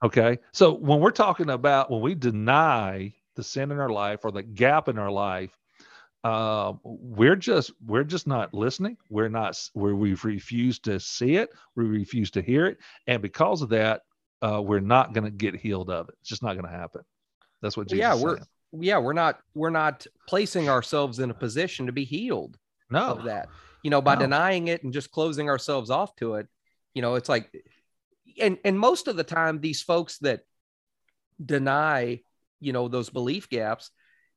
Okay. So when we're talking about when we deny the sin in our life or the gap in our life, we're just not listening. We've refused to see it. We refuse to hear it, and because of that, we're not going to get healed of it. It's just not going to happen. That's what Jesus said. We're not placing ourselves in a position to be healed of that, you know, by denying it and just closing ourselves off to it. You know, it's like, and most of the time, these folks that deny, you know, those belief gaps,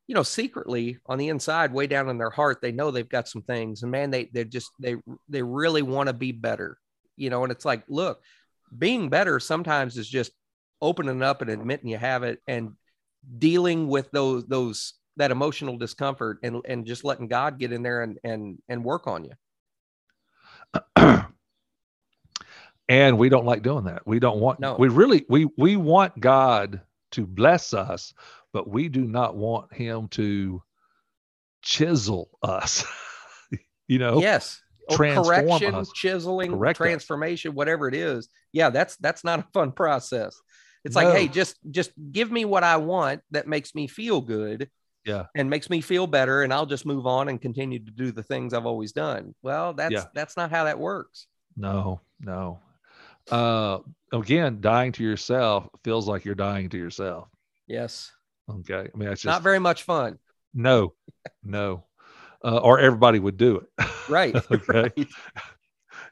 you know, secretly on the inside, way down in their heart, they know they've got some things, and man, they really want to be better, you know, and it's like, look, being better sometimes is just opening up and admitting you have it and dealing with that emotional discomfort and just letting God get in there and work on you. And we don't like doing that. We don't want, we want God to bless us, but we do not want him to chisel us, you know? Yes. Transform correction, us. Chiseling, correct transformation, us. Whatever it is. Yeah. That's not a fun process. It's like, hey, just give me what I want that makes me feel good and makes me feel better, and I'll just move on and continue to do the things I've always done. Well, that's not how that works. No. Again, dying to yourself feels like you're dying to yourself. Yes. Okay. I mean, that's just not very much fun. No. Or everybody would do it. Right. Okay. Right.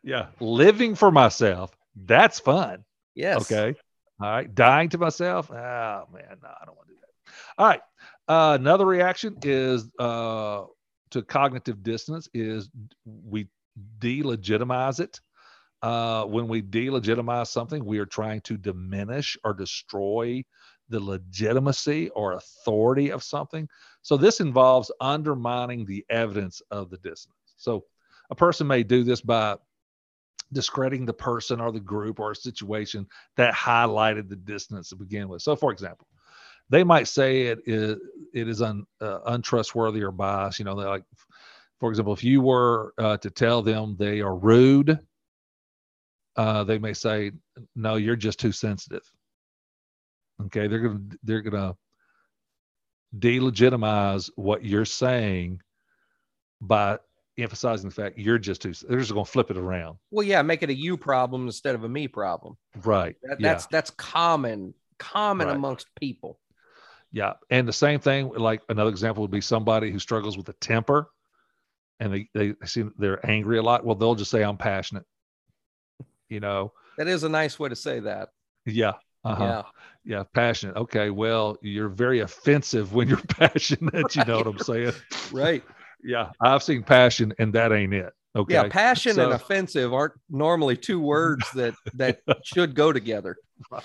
Yeah. Living for myself. That's fun. Yes. Okay. All right. Dying to myself. Oh man, no, I don't want to do that. All right. Another reaction is to cognitive dissonance is we delegitimize it. When we delegitimize something, we are trying to diminish or destroy the legitimacy or authority of something. So this involves undermining the evidence of the dissonance. So a person may do this by discrediting the person or the group or a situation that highlighted the dissonance to begin with. So, for example, they might say it is untrustworthy or biased. You know, they're like, for example, if you were to tell them they are rude, they may say, "No, you're just too sensitive." Okay, they're gonna delegitimize what you're saying by emphasizing the fact you're just too, they're just going to flip it around. Well, yeah, make it a you problem instead of a me problem. Right. That's common right. amongst people. Yeah. And the same thing, like another example would be somebody who struggles with a temper and they seem they're angry a lot. Well, they'll just say, I'm passionate, you know. That is a nice way to say that. Yeah. Uh-huh. Yeah. Yeah. Passionate. Okay. Well, you're very offensive when you're passionate. Right. You know what I'm saying? Right. Yeah. I've seen passion and that ain't it. Okay. Yeah. Passion and offensive aren't normally two words that should go together. Right.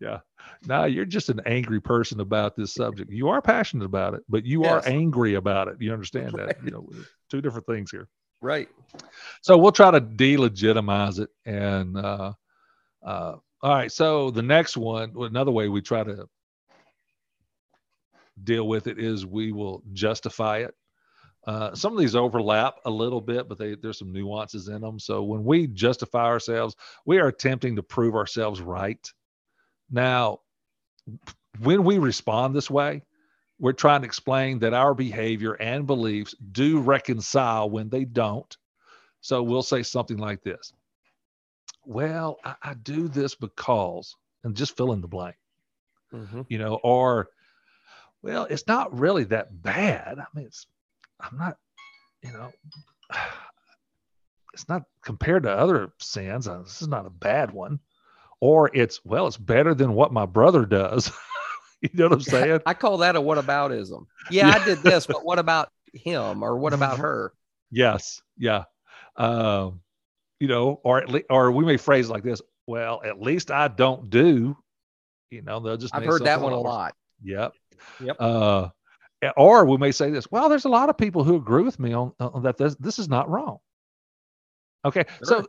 Yeah. Now you're just an angry person about this subject. You are passionate about it, but you yes. are angry about it. You understand right. that? You know, two different things here. Right. So we'll try to delegitimize it. And, all right. So the next one, another way we try to deal with it is we will justify it. Some of these overlap a little bit, but there's some nuances in them. So when we justify ourselves, we are attempting to prove ourselves right. Now, when we respond this way, we're trying to explain that our behavior and beliefs do reconcile when they don't. So we'll say something like this. Well, I do this because, and just fill in the blank, mm-hmm. you know, or, well, it's not really that bad. I mean, I'm not, you know, it's not compared to other sins. This is not a bad one. Or it's better than what my brother does. You know what I'm saying? I call that a whataboutism. Yeah, I did this, but what about him or what about her? Yes. Yeah. You know, or we may phrase it like this. Well, at least I don't do, you know, they'll just, I've heard that one a lot. Yep. Yep. Or we may say this, well, there's a lot of people who agree with me on that. This is not wrong. Okay. Sure. So,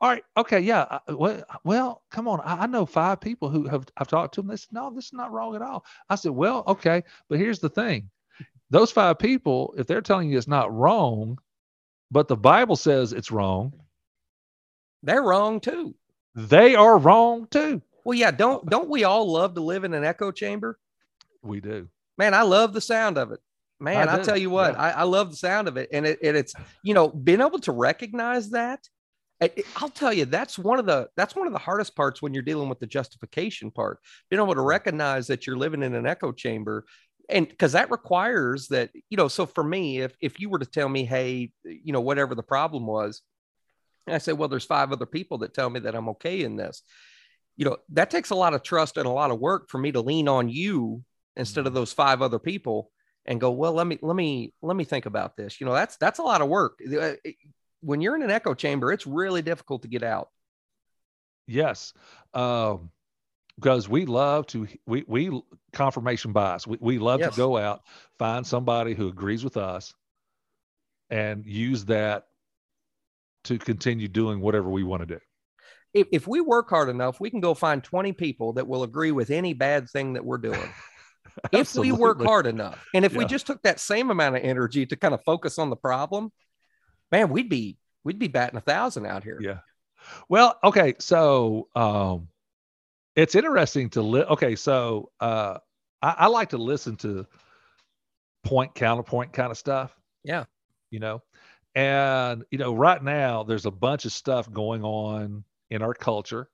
all right. Okay. Yeah. Well, come on. I know five people who I've talked to them. They said, no, this is not wrong at all. I said, well, okay, but here's the thing. Those five people, if they're telling you it's not wrong, but the Bible says it's wrong, they're wrong too. They are wrong too. Well, yeah. Don't we all love to live in an echo chamber? We do. Man, I love the sound of it. Man, I tell you what, yeah. I love the sound of it. And it's, you know, being able to recognize that, I'll tell you, that's one of the hardest parts when you're dealing with the justification part, being able to recognize that you're living in an echo chamber. And because that requires that, you know, so for me, if you were to tell me, hey, you know, whatever the problem was, and I say, well, there's five other people that tell me that I'm okay in this, you know, that takes a lot of trust and a lot of work for me to lean on you instead of those five other people and go, well, let me think about this. You know, that's a lot of work. When you're in an echo chamber, it's really difficult to get out. Yes. Because we love to, we confirmation bias. We love yes. to go out, find somebody who agrees with us and use that to continue doing whatever we want to do. If we work hard enough, we can go find 20 people that will agree with any bad thing that we're doing. If we work hard enough. And if yeah. we just took that same amount of energy to kind of focus on the problem, man, we'd be batting 1,000 out here. Yeah. Well, okay. So, it's interesting to okay. So, I like to listen to point counterpoint kind of stuff. Yeah. You know, and you know, right now there's a bunch of stuff going on in our culture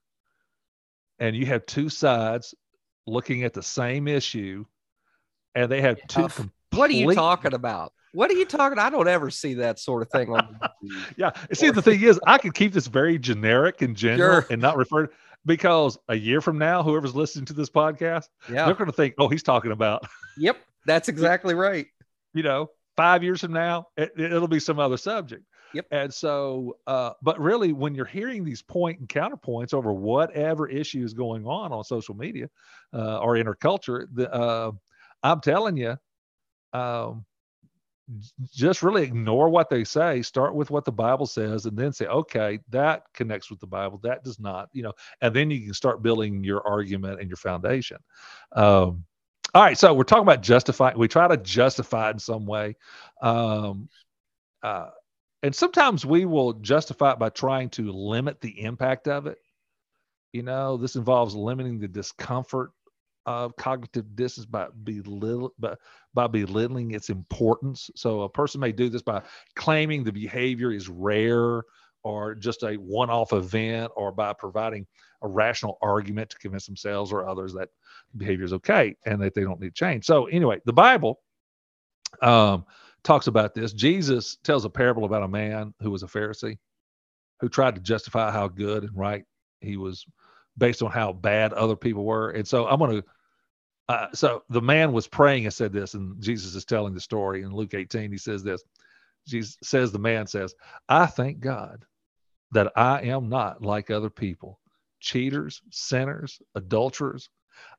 and you have two sides looking at the same issue and they have two. What are you talking about? What are you talking? I don't ever see that sort of thing. Yeah. See, the thing is, I could keep this very generic and general sure. and not refer, because a year from now, whoever's listening to this podcast, yeah. they're going to think, oh, he's talking about. Yep. That's exactly right. You know, 5 years from now, it'll be some other subject. Yep. And so, but really when you're hearing these point and counterpoints over whatever issue is going on social media, or in our culture, I'm telling you, just really ignore what they say, start with what the Bible says, and then say, okay, that connects with the Bible. That does not, you know, and then you can start building your argument and your foundation. All right. So we're talking about justifying. We try to justify in some way. And sometimes we will justify it by trying to limit the impact of it. You know, this involves limiting the discomfort of cognitive dissonance by belittling its importance. So a person may do this by claiming the behavior is rare or just a one-off event, or by providing a rational argument to convince themselves or others that behavior is okay and that they don't need change. So anyway, the Bible talks about this. Jesus tells a parable about a man who was a Pharisee who tried to justify how good and right he was based on how bad other people were. And so I'm going to, so the man was praying and said this, and Jesus is telling the story in Luke 18. He says this, Jesus says, the man says, "I thank God that I am not like other people, cheaters, sinners, adulterers.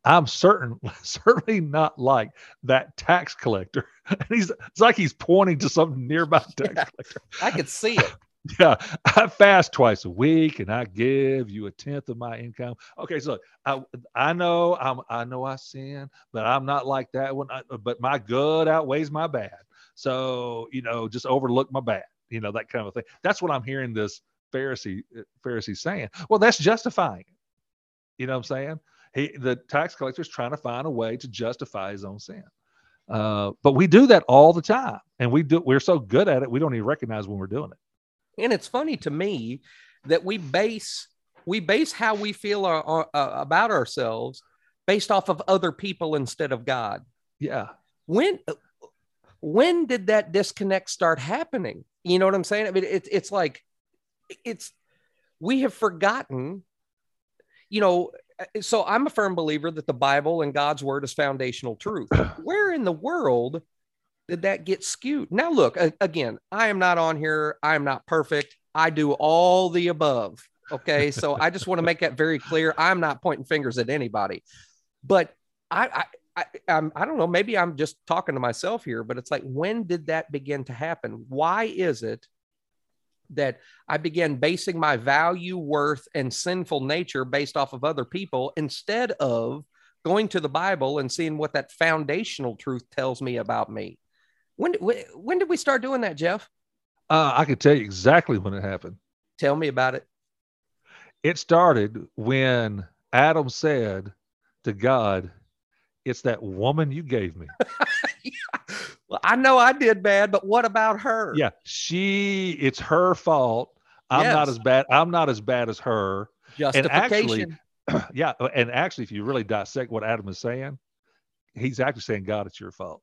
I'm certainly not like that tax collector." And it's like he's pointing to some nearby tax collector. I could see it. Yeah, I fast twice a week, and I give you 1/10 of my income. Okay, so I know I sin, but I'm not like that one. But my good outweighs my bad, so just overlook my bad. That kind of thing. That's what I'm hearing this Pharisee saying. Well, that's justifying it. You know what I'm saying? The tax collector is trying to find a way to justify his own sin. But we do that all the time, and we're so good at it, we don't even recognize when we're doing it. And it's funny to me that we base how we feel about ourselves based off of other people instead of God. Yeah. When did that disconnect start happening? You know what I'm saying? I mean, it's like we have forgotten. So I'm a firm believer that the Bible and God's word is foundational truth. Where in the world did that get skewed? Now, look, again, I am not on here. I am not perfect. I do all the above. Okay. So I just want to make that very clear. I'm not pointing fingers at anybody, but I don't know, maybe I'm just talking to myself here, but it's like, when did that begin to happen? Why is it that I began basing my value, worth, and sinful nature based off of other people instead of going to the Bible and seeing what that foundational truth tells me about me? When did we start doing that, Jeff? I could tell you exactly when it happened. Tell me about it. It started when Adam said to God, "It's that woman you gave me." Yeah. Well, I know I did bad, but what about her? Yeah, it's her fault. I'm not as bad as her. Justification. And actually, if you really dissect what Adam is saying, he's actually saying, "God, it's your fault."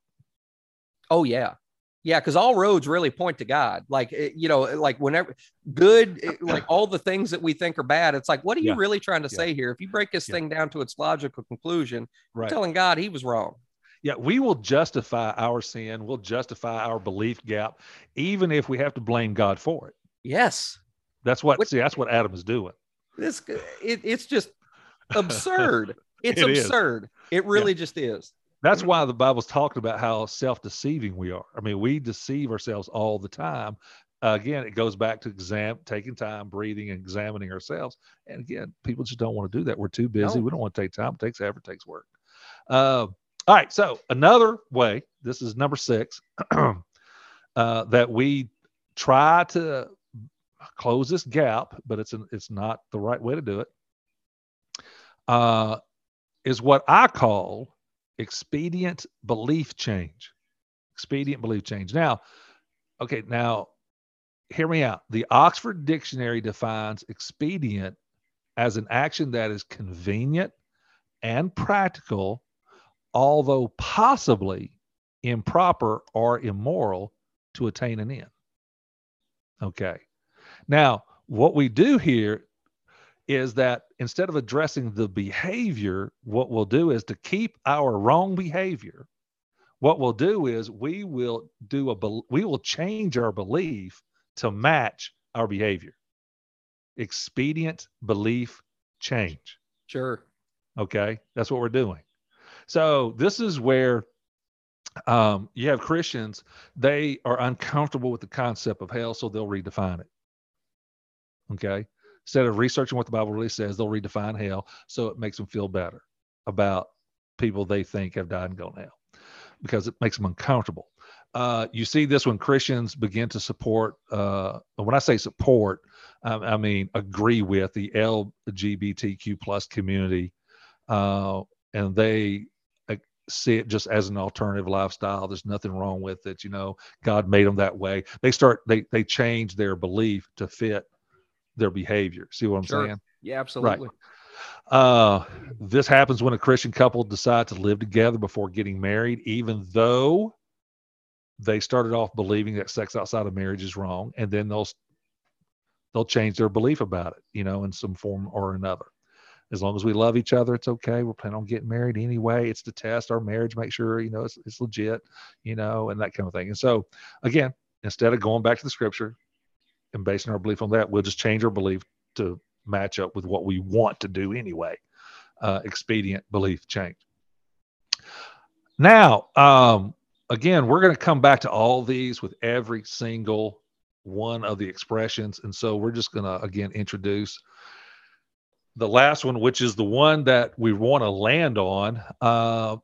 Oh yeah. Yeah. Cause all roads really point to God. Like, like whenever like all the things that we think are bad, it's like, what are you really trying to say here? If you break this thing down to its logical conclusion, you're telling God he was wrong. Yeah. We will justify our sin. We'll justify our belief gap, even if we have to blame God for it. Yes. That's what Adam is doing. It's just absurd. It's absurd. It really just is. That's why the Bible's talking about how self-deceiving we are. I mean, we deceive ourselves all the time. Again, it goes back to taking time, breathing, and examining ourselves. And again, people just don't want to do that. We're too busy. No. We don't want to take time. It takes effort, takes work. All right. So another way, this is number 6, that we try to close this gap, but it's not the right way to do it, is what I call expedient belief change. Expedient belief change. Now, hear me out. The Oxford Dictionary defines expedient as an action that is convenient and practical, although possibly improper or immoral, to attain an end. Okay. Now, what we do here is that instead of addressing the behavior, what we'll do is to keep our wrong behavior. What we'll do is we will change our belief to match our behavior. Expedient belief change. Sure. Okay. That's what we're doing. So this is where you have Christians, they are uncomfortable with the concept of hell, so they'll redefine it. Okay. Instead of researching what the Bible really says, they'll redefine hell, so it makes them feel better about people they think have died and gone to hell, because it makes them uncomfortable. You see this when Christians begin to support, when I say support, I mean agree with the LGBTQ+ community, and they see it just as an alternative lifestyle. There's nothing wrong with it. You know, God made them that way. They change their belief to fit their behavior. See what I'm Sure. saying? Yeah, absolutely. Right. This happens when a Christian couple decide to live together before getting married, even though they started off believing that sex outside of marriage is wrong. And then they'll change their belief about it, you know, in some form or another. As long as we love each other, it's okay. We're planning on getting married anyway. It's to test our marriage, make sure, you know, it's legit, you know, and that kind of thing. And so, again, instead of going back to the scripture and basing our belief on that, we'll just change our belief to match up with what we want to do anyway. Expedient belief change. Now, again, we're going to come back to all these with every single one of the expressions. And so we're just going to, again, introduce the last one, which is the one that we want to land on,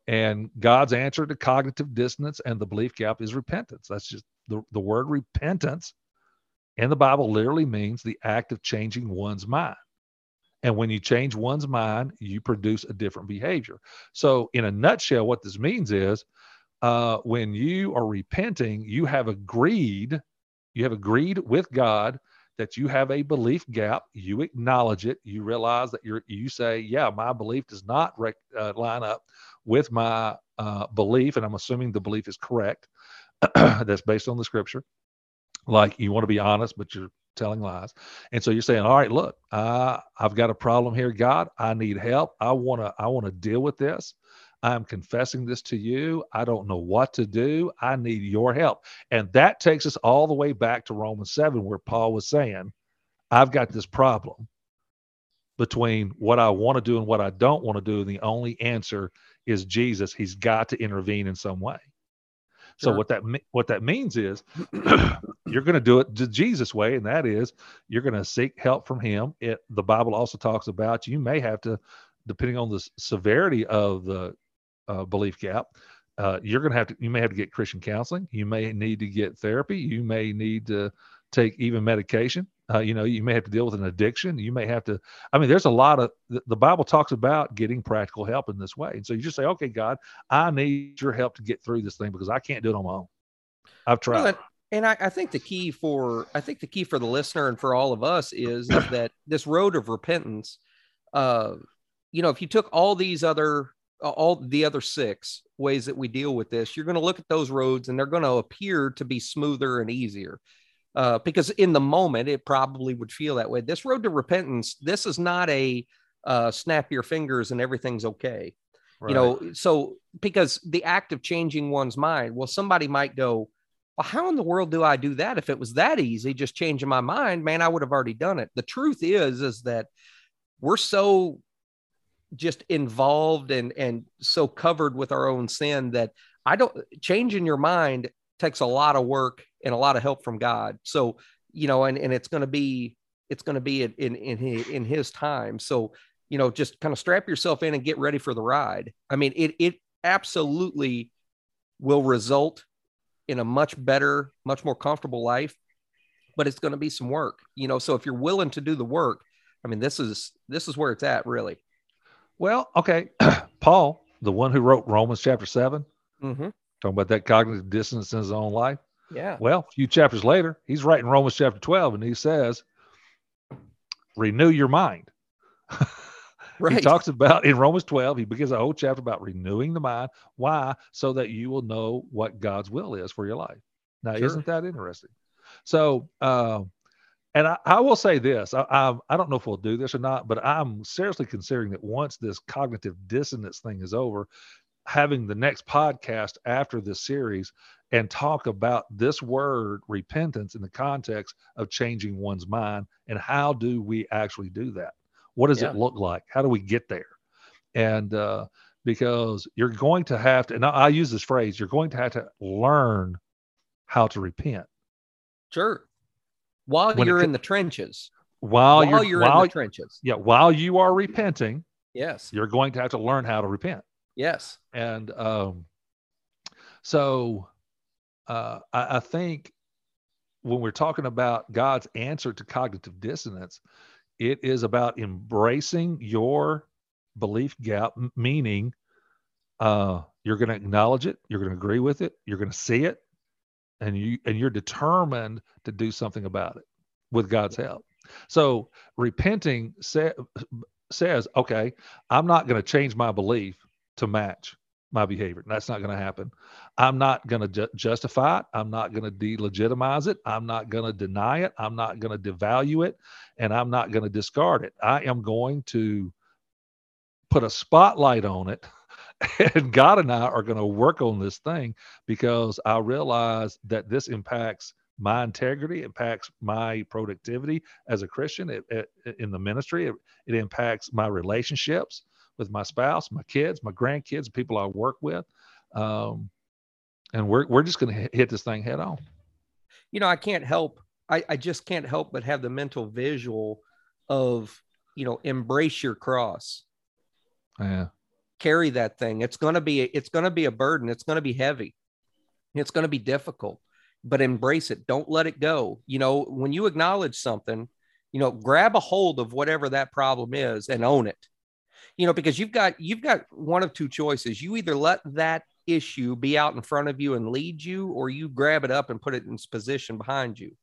and God's answer to cognitive dissonance and the belief gap is repentance. That's just the word repentance in the Bible literally means the act of changing one's mind. And when you change one's mind, you produce a different behavior. So in a nutshell, what this means is when you are repenting, you have agreed with God that you have a belief gap, you acknowledge it, you realize that you say, yeah, my belief does not line up with my belief, and I'm assuming the belief is correct, that's based on the scripture. Like, you want to be honest, but you're telling lies. And so you're saying, all right, look, I've got a problem here, God, I need help, I want to deal with this, I'm confessing this to you. I don't know what to do. I need your help. And that takes us all the way back to Romans 7, where Paul was saying, I've got this problem between what I want to do and what I don't want to do. And the only answer is Jesus. He's got to intervene in some way. Sure. So what that means is you're going to do it the Jesus way. And that is, you're going to seek help from him. The Bible also talks about, you may have to, depending on the severity of the belief gap, you may have to get Christian counseling. You may need to get therapy. You may need to take even medication. You may have to deal with an addiction. You may have to, there's a lot of, the Bible talks about getting practical help in this way. And so you just say, okay, God, I need your help to get through this thing because I can't do it on my own. I've tried. Well, and I think the key for the listener and for all of us is that this road of repentance, if you took all the other six ways that we deal with this, you're going to look at those roads and they're going to appear to be smoother and easier because in the moment it probably would feel that way. This road to repentance, this is not a snap your fingers and everything's okay. Right. So because the act of changing one's mind, well, somebody might go, well, how in the world do I do that? If it was that easy, just changing my mind, man, I would have already done it. The truth is that we're so just involved and so covered with our own sin that changing your mind takes a lot of work and a lot of help from God. So, and it's going to be in his time. So, just kind of strap yourself in and get ready for the ride. It absolutely will result in a much better, much more comfortable life, but it's going to be some work, so if you're willing to do the work, this is where it's at really. Well, okay, Paul, the one who wrote Romans chapter 7, mm-hmm. talking about that cognitive dissonance in his own life. Yeah. Well, a few chapters later, he's writing Romans chapter 12, and he says, renew your mind. Right. He talks about, in Romans 12, he begins a whole chapter about renewing the mind. Why? So that you will know what God's will is for your life. Now, sure. Isn't that interesting? So, and I will say this, I don't know if we'll do this or not, but I'm seriously considering that once this cognitive dissonance thing is over, having the next podcast after this series and talk about this word repentance in the context of changing one's mind and how do we actually do that? What does it look like? How do we get there? And because you're going to have to, and I use this phrase, you're going to have to learn how to repent. Sure. While you're in the trenches. Yeah. While you are repenting. Yes. You're going to have to learn how to repent. Yes. And I think when we're talking about God's answer to cognitive dissonance, it is about embracing your belief gap, meaning You're going to acknowledge it. You're going to agree with it. You're going to see it. And you're determined to do something about it with God's help. So repenting says, okay, I'm not going to change my belief to match my behavior. That's not going to happen. I'm not going to justify it. I'm not going to delegitimize it. I'm not going to deny it. I'm not going to devalue it. And I'm not going to discard it. I am going to put a spotlight on it. And God and I are going to work on this thing because I realize that this impacts my integrity, impacts my productivity as a Christian in the ministry. It impacts my relationships with my spouse, my kids, my grandkids, people I work with. And we're just going to hit this thing head on. You know, I just can't help but have the mental visual of, you know, embrace your cross. Yeah. Carry that thing. It's going to be a burden. It's going to be heavy. It's going to be difficult, but embrace it. Don't let it go. You know, when you acknowledge something, you know, grab a hold of whatever that problem is and own it, you know, because you've got one of two choices. You either let that issue be out in front of you and lead you, or you grab it up and put it in its position behind you.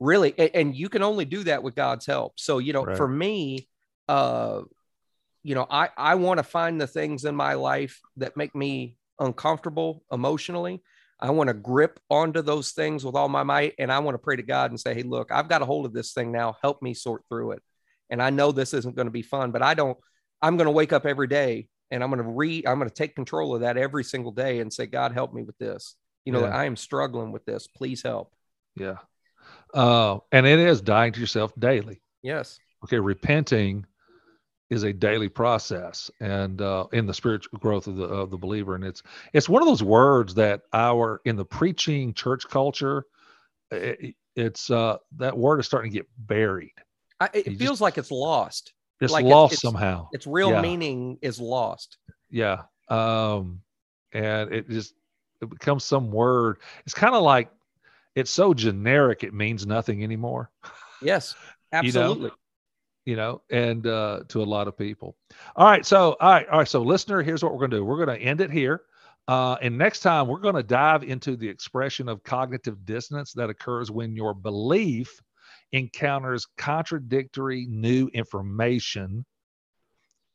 Really. And you can only do that with God's help. So, you know, right. For me, you know, I want to find the things in my life that make me uncomfortable emotionally. I want to grip onto those things with all my might. And I want to pray to God and say, hey, look, I've got a hold of this thing now. Help me sort through it. And I know this isn't going to be fun, but I'm going to wake up every day and I'm going to take control of that every single day and say, God, help me with this. You know, yeah. I am struggling with this. Please help. Yeah. And it is dying to yourself daily. Yes. Okay. Repenting is a daily process and in the spiritual growth of the believer. And it's one of those words that in the preaching church culture, it's that word is starting to get buried. It feels like it's lost. It's like lost somehow. Its real meaning is lost. Yeah. And it becomes some word. It's kind of like, it's so generic. It means nothing anymore. Yes, absolutely. To a lot of people. All right. So listener, here's what we're going to do. We're going to end it here. And next time we're going to dive into the expression of cognitive dissonance that occurs when your belief encounters contradictory new information,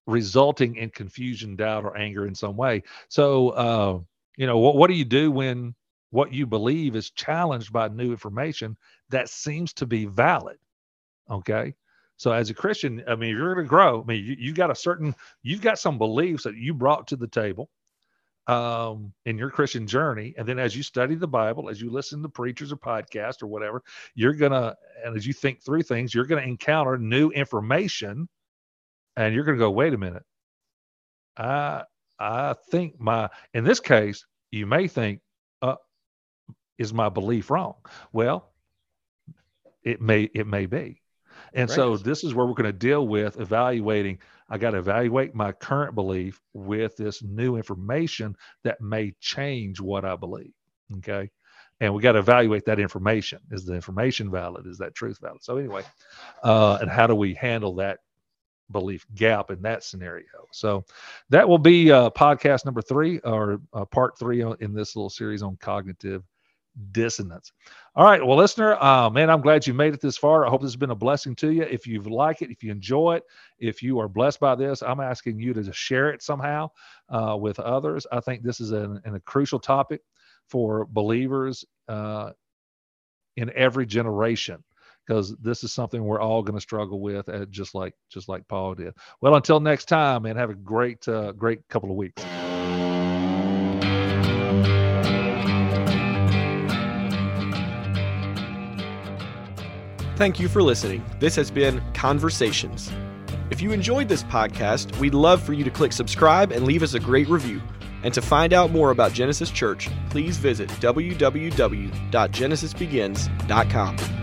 resulting in confusion, doubt, or anger in some way. So, what do you do when what you believe is challenged by new information that seems to be valid? Okay. So as a Christian, I mean, if you're going to grow, I mean, you've got some beliefs that you brought to the table in your Christian journey. And then as you study the Bible, as you listen to preachers or podcasts or whatever, and as you think through things, you're going to encounter new information and you're going to go, wait a minute. I think in this case, you may think, is my belief wrong? Well, it may be. And right. So this is where we're going to deal with evaluating. I got to evaluate my current belief with this new information that may change what I believe. Okay. And we got to evaluate that information. Is the information valid? Is that truth valid? So anyway, and how do we handle that belief gap in that scenario? So that will be podcast number 3 or part 3 in this little series on cognitive dissonance. All right. Well, listener, man, I'm glad you made it this far. I hope this has been a blessing to you. If you've liked it, if you enjoy it, if you are blessed by this, I'm asking you to share it somehow with others. I think this is a crucial topic for believers in every generation, because this is something we're all going to struggle with, just like Paul did. Well, until next time, man, have a great, great couple of weeks. Thank you for listening. This has been Conversations. If you enjoyed this podcast, we'd love for you to click subscribe and leave us a great review. And to find out more about Genesis Church, please visit www.genesisbegins.com.